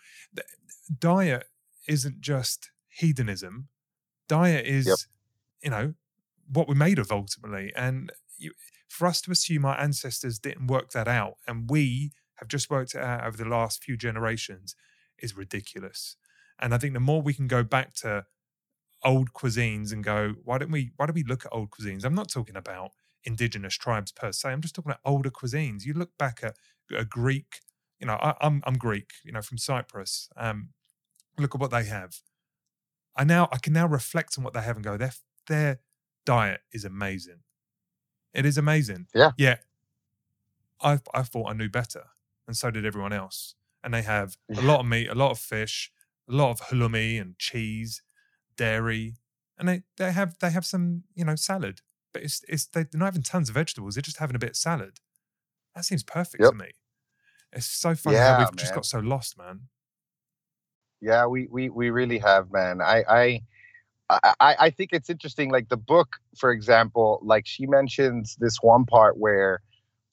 Diet isn't just hedonism. Diet is, what we're made of ultimately. And for us to assume our ancestors didn't work that out, and we have just worked it out over the last few generations, is ridiculous. And I think the more we can go back to old cuisines and go, why don't we look at old cuisines? I'm not talking about indigenous tribes per se. I'm just talking about older cuisines. You look back at a Greek, I'm Greek, from Cyprus. Look at what they have. I can now reflect on what they have and go, their diet is amazing. It is amazing. Yeah. Yeah. I thought I knew better, and so did everyone else. And they have a lot of meat, a lot of fish, a lot of halloumi and cheese, dairy, and they have some salad, but they're not having tons of vegetables. They're just having a bit of salad. That seems perfect to me. It's so funny how we've just got so lost, man. Yeah, we really have, man. I think it's interesting. Like the book, for example, like she mentions this one part where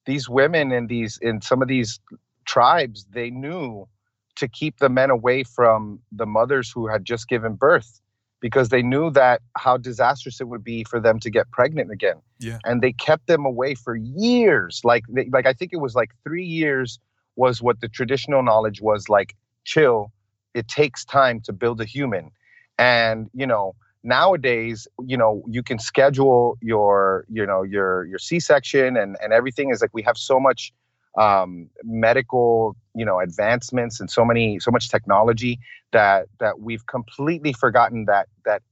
these women in some of these tribes, they knew to keep the men away from the mothers who had just given birth, because they knew that how disastrous it would be for them to get pregnant again. Yeah. And they kept them away for years. Like I think it was like 3 years was what the traditional knowledge was. Like, chill. It takes time to build a human. And, nowadays, you can schedule your C-section and everything is like, we have so much medical, advancements and so much technology that we've completely forgotten that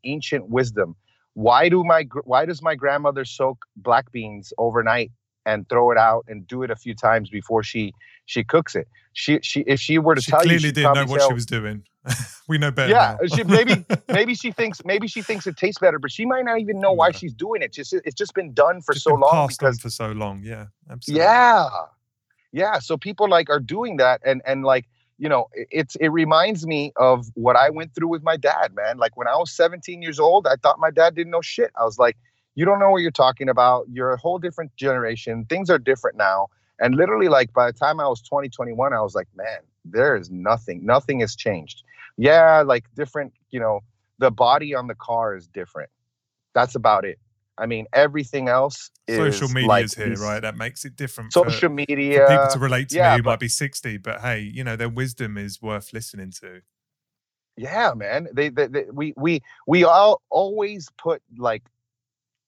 ancient wisdom. Why does my grandmother soak black beans overnight and throw it out and do it a few times before she cooks it? She didn't know what she was doing. We know better. Yeah, maybe she thinks it tastes better, but she might not even know why she's doing it. It's just been done for so long. Passed on for so long. Yeah, absolutely. Yeah. So people are doing that, and it reminds me of what I went through with my dad, man. Like when I was 17 years old, I thought my dad didn't know shit. I was like, you don't know what you're talking about. You're a whole different generation. Things are different now. And literally, by the time I was 20, 21, I was like, man, there is nothing. Nothing has changed. Yeah, different, the body on the car is different. That's about it. I mean, everything else is social media is here, right? That makes it different. Social media. For people to relate to me who might be 60, but hey, their wisdom is worth listening to. Yeah, man. We all always put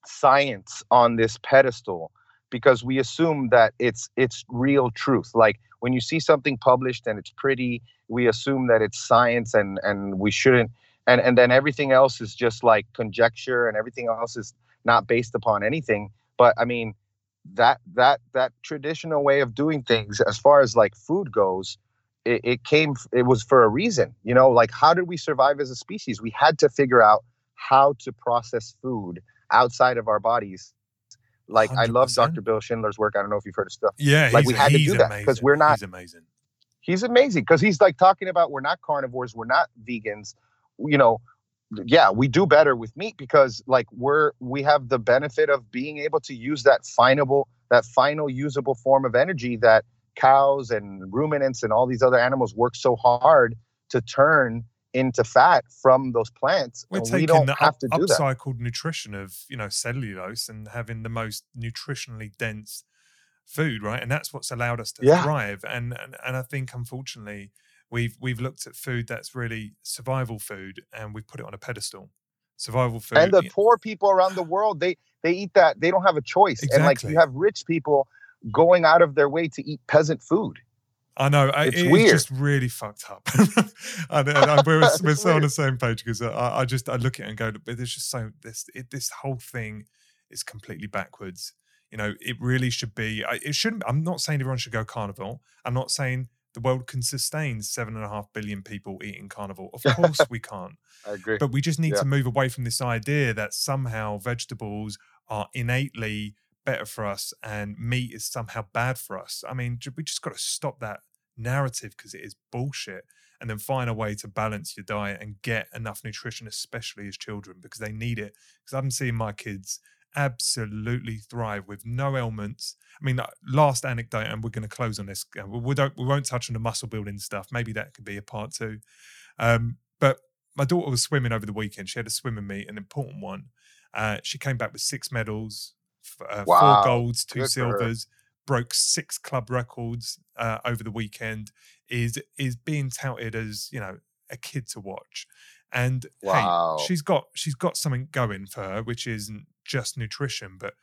science on this pedestal, because we assume that it's real truth. Like when you see something published and it's pretty, we assume that it's science and we shouldn't. And then everything else is just conjecture, and everything else is not based upon anything. But I mean, that traditional way of doing things, as far as food goes, it was for a reason. How did we survive as a species? We had to figure out how to process food outside of our bodies. 100%. I love Dr. Bill Schindler's work. I don't know if you've heard his stuff. Yeah, we had to do that because we're not. He's amazing. He's amazing because he's talking about we're not carnivores, we're not vegans. We do better with meat because we have the benefit of being able to use that final usable form of energy that cows and ruminants and all these other animals work so hard to turn into fat from those plants. We're taking upcycled nutrition of cellulose and having the most nutritionally dense food, right? And that's what's allowed us to thrive. And I think unfortunately we've looked at food that's really survival food and we've put it on a pedestal. Survival food. And the poor people around the world, they eat that. They don't have a choice. Exactly. And you have rich people going out of their way to eat peasant food. I know. It's weird. Just really fucked up. and we're so on the same page, because I look at it and go, but there's just so, this whole thing is completely backwards. You know, it really should be, it shouldn't, I'm not saying everyone should go carnivore. I'm not saying the world can sustain 7.5 billion people eating carnivore. Of course we can't. I agree. But we just need to move away from this idea that somehow vegetables are innately better for us and meat is somehow bad for us. I mean, we just got to stop that narrative, because it is bullshit, and then find a way to balance your diet and get enough nutrition, especially as children, because they need it. Because I'm seeing my kids absolutely thrive with no ailments. I mean, last anecdote, and we're going to close on this. We won't touch on the muscle building stuff. Maybe that could be a part two. But my daughter was swimming over the weekend. She had a swimming meet, an important one. She came back with 6 medals. 4 golds, 2 silvers, broke 6 club records over the weekend, is being touted as, you know, a kid to watch. And hey, she's got something going for her, which isn't just nutrition, but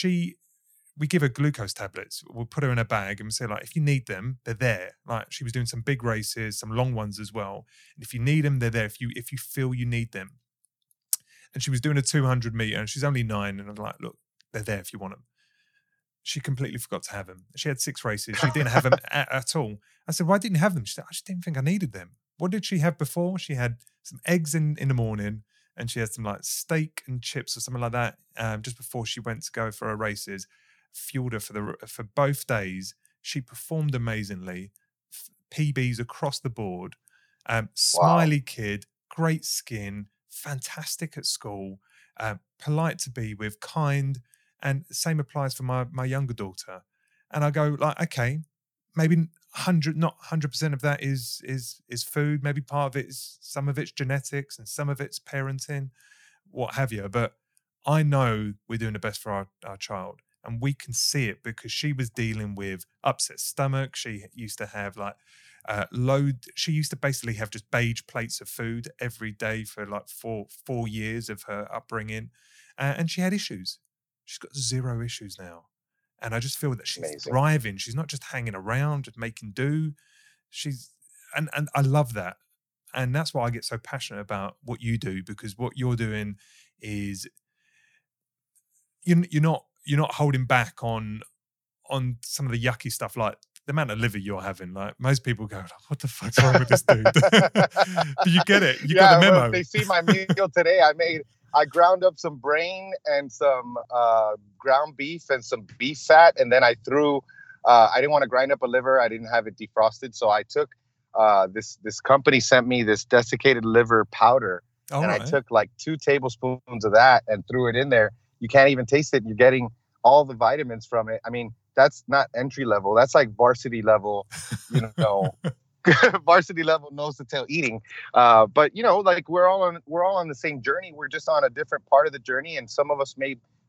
we give her glucose tablets. We'll put her in a bag and say, like, if you need them, they're there. Like, she was doing some big races, some long ones as well. And if you need them, they're there. If you feel you need them. And she was doing a 200 meter, and she's only 9. And I'm like, look, they're there if you want them. She completely forgot to have them. She had 6 races. She didn't have them at all. I said, why didn't you have them? She said, I just didn't think I needed them. What did she have before? She had some eggs in the morning, and she had some like steak and chips or something like that just before she went to go for her races. Fueled her for both days. She performed amazingly. PBs across the board. Smiley kid, great skin. Fantastic at school, polite to be with, kind, and the same applies for my younger daughter. And I go, like, okay, maybe 100% of that is food, maybe part of it is, some of it's genetics and some of it's parenting, what have you, but I know we're doing the best for our child, and we can see it, because she was dealing with upset stomach. She used to have like she used to basically have just beige plates of food every day for like four years of her upbringing, and she had issues. She's got 0 issues now, and I just feel that she's thriving. She's not just hanging around and making do. She's and I love that, and that's why I get so passionate about what you do, because what you're doing is you're not holding back on some of the yucky stuff, like the amount of liver you're having. Like, most people go, what the fuck's wrong with this dude? But you get it. You got the memo. Well, they see my meal today. I ground up some brain and some ground beef and some beef fat. And then I threw, I didn't want to grind up a liver. I didn't have it defrosted. So I took, this company sent me this desiccated liver powder. I took like 2 tablespoons of that and threw it in there. You can't even taste it. You're getting all the vitamins from it. I mean, that's not entry level. That's like varsity level, you know, varsity level nose to tail eating. But you know, like we're all on the same journey. We're just on a different part of the journey. And some of us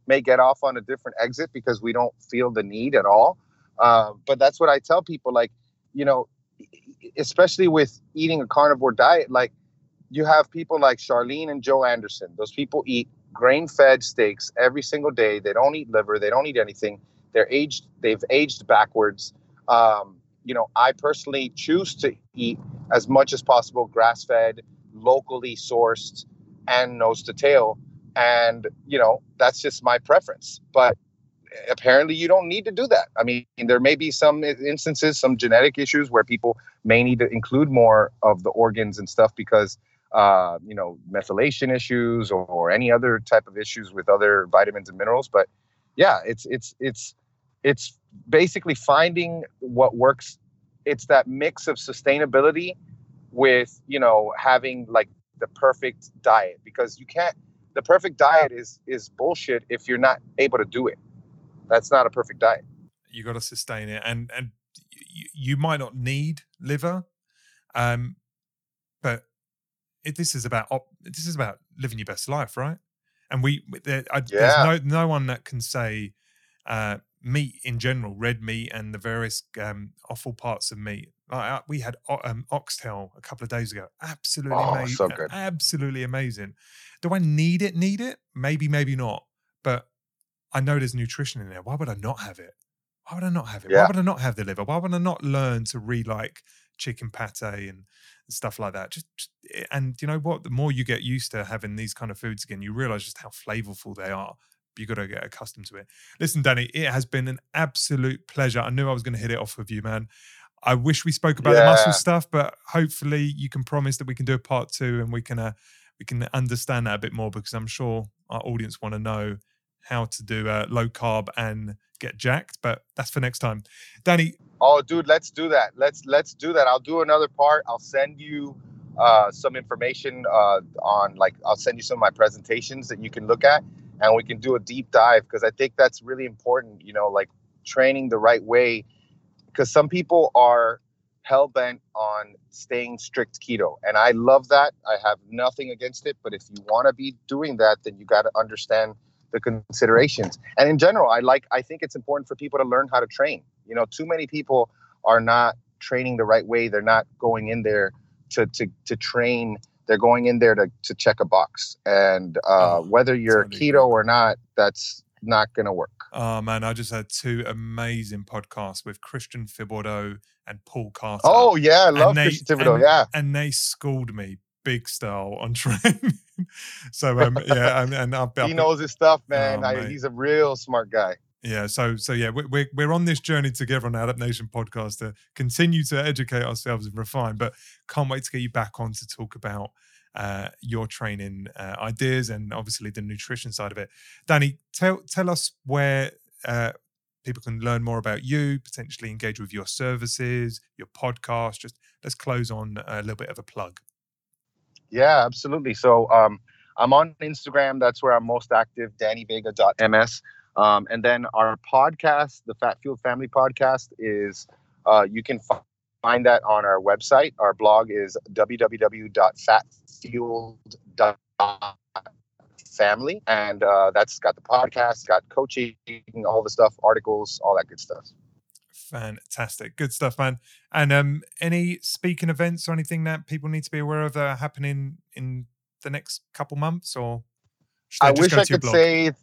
may get off on a different exit because we don't feel the need at all. But that's what I tell people, like, you know, especially with eating a carnivore diet, like you have people like Charlene and Joe Anderson. Those people eat grain-fed steaks every single day. They don't eat liver. They don't eat anything. They've aged backwards. You know, I personally choose to eat as much as possible grass-fed, locally sourced, and nose to tail. And, you know, that's just my preference. But apparently you don't need to do that. I mean, there may be some instances, some genetic issues where people may need to include more of the organs and stuff because, you know, methylation issues or any other type of issues with other vitamins and minerals. But yeah, it's basically finding what works. It's that mix of sustainability with, you know, having like the perfect diet, because the perfect diet is bullshit if you're not able to do it. That's not a perfect diet. You got to sustain it. And you might not need liver, but this is about living your best life, right? And there's no one that can say meat in general, red meat and the various awful parts of meat. Like, we had oxtail a couple of days ago. Absolutely amazing. So good. Absolutely amazing. Do I need it? Maybe not. But I know there's nutrition in there. Why would I not have it? Why would I not have it? Yeah. Why would I not have the liver? Why would I not learn to like chicken pate and stuff like that? Just and you know what? The more you get used to having these kind of foods again, you realize just how flavorful they are. You got to get accustomed to it. Listen, Danny, it has been an absolute pleasure. I knew I was going to hit it off with you, man. I wish we spoke about the muscle stuff, but hopefully you can promise that we can do a part two and we can understand that a bit more, because I'm sure our audience want to know how to do low carb and get jacked, but that's for next time. Danny. Oh, dude, let's do that. Let's do that. I'll do another part. I'll send you some information on, like, I'll send you some of my presentations that you can look at, and we can do a deep dive, because I think that's really important, you know, like training the right way, because some people are hell bent on staying strict keto. And I love that. I have nothing against it. But if you want to be doing that, then you got to understand the considerations. And in general, I think it's important for people to learn how to train. You know, too many people are not training the right way. They're not going in there to train. They're going in there to check a box. And whether you're keto or not, that's not going to work. Oh, man, I just had two amazing podcasts with Christian Thibodeau and Paul Carter. Oh, yeah, I love Christian Thibodeau, yeah. And they schooled me big style on training. So, yeah, and I've he knows his stuff, man. Oh, he's a real smart guy. Yeah, so yeah, we're on this journey together on the Adapt Nation podcast to continue to educate ourselves and refine, but can't wait to get you back on to talk about your training ideas and obviously the nutrition side of it. Danny, tell us where people can learn more about you, potentially engage with your services, your podcast. Just let's close on a little bit of a plug. Yeah, absolutely. So I'm on Instagram. That's where I'm most active, dannyvega.ms. And then our podcast, the Fat Fueled Family podcast, is you can find that on our website. Our blog is www.fatfueled.family. And that's got the podcast, got coaching, all the stuff, articles, all that good stuff. Fantastic. Good stuff, man. And any speaking events or anything that people need to be aware of that are happening in the next couple months? Or should I just go to your blog?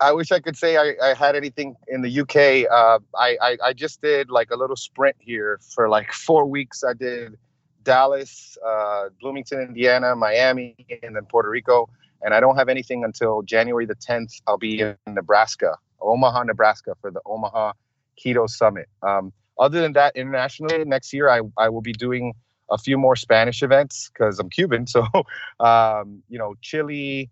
I wish I could say I had anything in the UK. I just did like a little sprint here for like 4 weeks. I did Dallas, Bloomington, Indiana, Miami, and then Puerto Rico. And I don't have anything until January the 10th. I'll be in Omaha, Nebraska for the Omaha Keto Summit. Other than that, internationally, next year I will be doing a few more Spanish events because I'm Cuban. So, you know, Chile,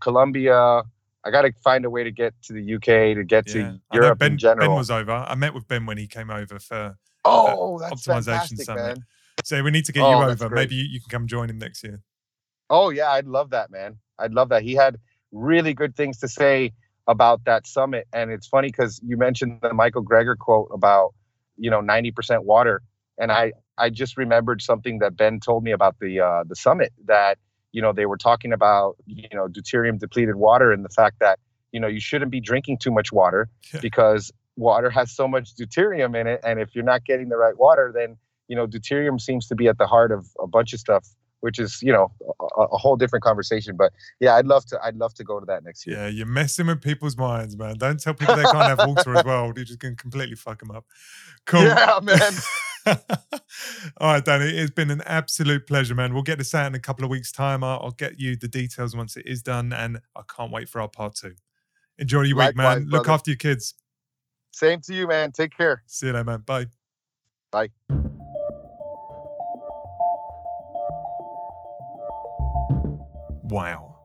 Colombia. I got to find a way to get to the UK, to get to Europe in general. Ben was over. I met with Ben when he came over for that's Optimization Summit. Man. So we need to get you over. Maybe you can come join him next year. Oh, yeah. I'd love that, man. I'd love that. He had really good things to say about that summit. And it's funny because you mentioned the Michael Greger quote about, you know, 90% water. And I just remembered something that Ben told me about the summit that, you know, they were talking about, you know, deuterium depleted water and the fact that, you know, you shouldn't be drinking too much water because water has so much deuterium in it. And if you're not getting the right water, then, you know, deuterium seems to be at the heart of a bunch of stuff, which is, you know, a whole different conversation. But yeah, I'd love to go to that next year. Yeah, you're messing with people's minds, man. Don't tell people they can't have water as well. You just can completely fuck them up. Cool. Yeah, man. All right, Danny, it's been an absolute pleasure, man. We'll get this out in a couple of weeks' time. I'll get you the details once it is done, and I can't wait for our part two. Enjoy your week, man. Look after your kids. Same to you, man. Take care. See you later, man. Bye. Bye. Wow.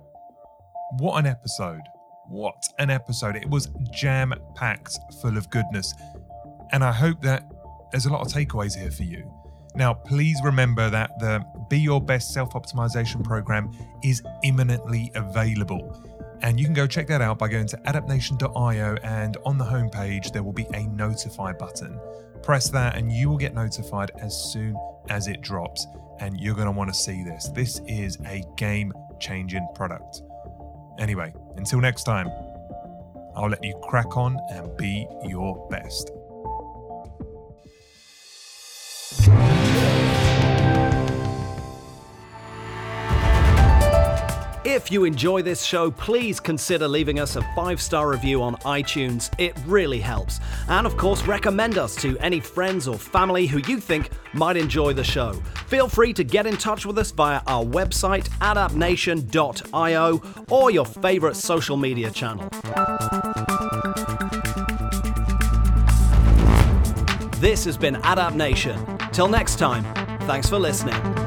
What an episode. What an episode. It was jam-packed full of goodness. And I hope that there's a lot of takeaways here for you. Now, please remember that the Be Your Best Self-Optimization program is imminently available. And you can go check that out by going to adaptnation.io, and on the homepage, there will be a notify button. Press that and you will get notified as soon as it drops. And you're going to want to see this. This is a game-changing product. Anyway, until next time, I'll let you crack on and be your best. If you enjoy this show, please consider leaving us a 5-star review on iTunes. It really helps. And of course, recommend us to any friends or family who you think might enjoy the show. Feel free to get in touch with us via our website, adaptnation.io, or your favorite social media channel. This has been Adapt Nation. Till next time, thanks for listening.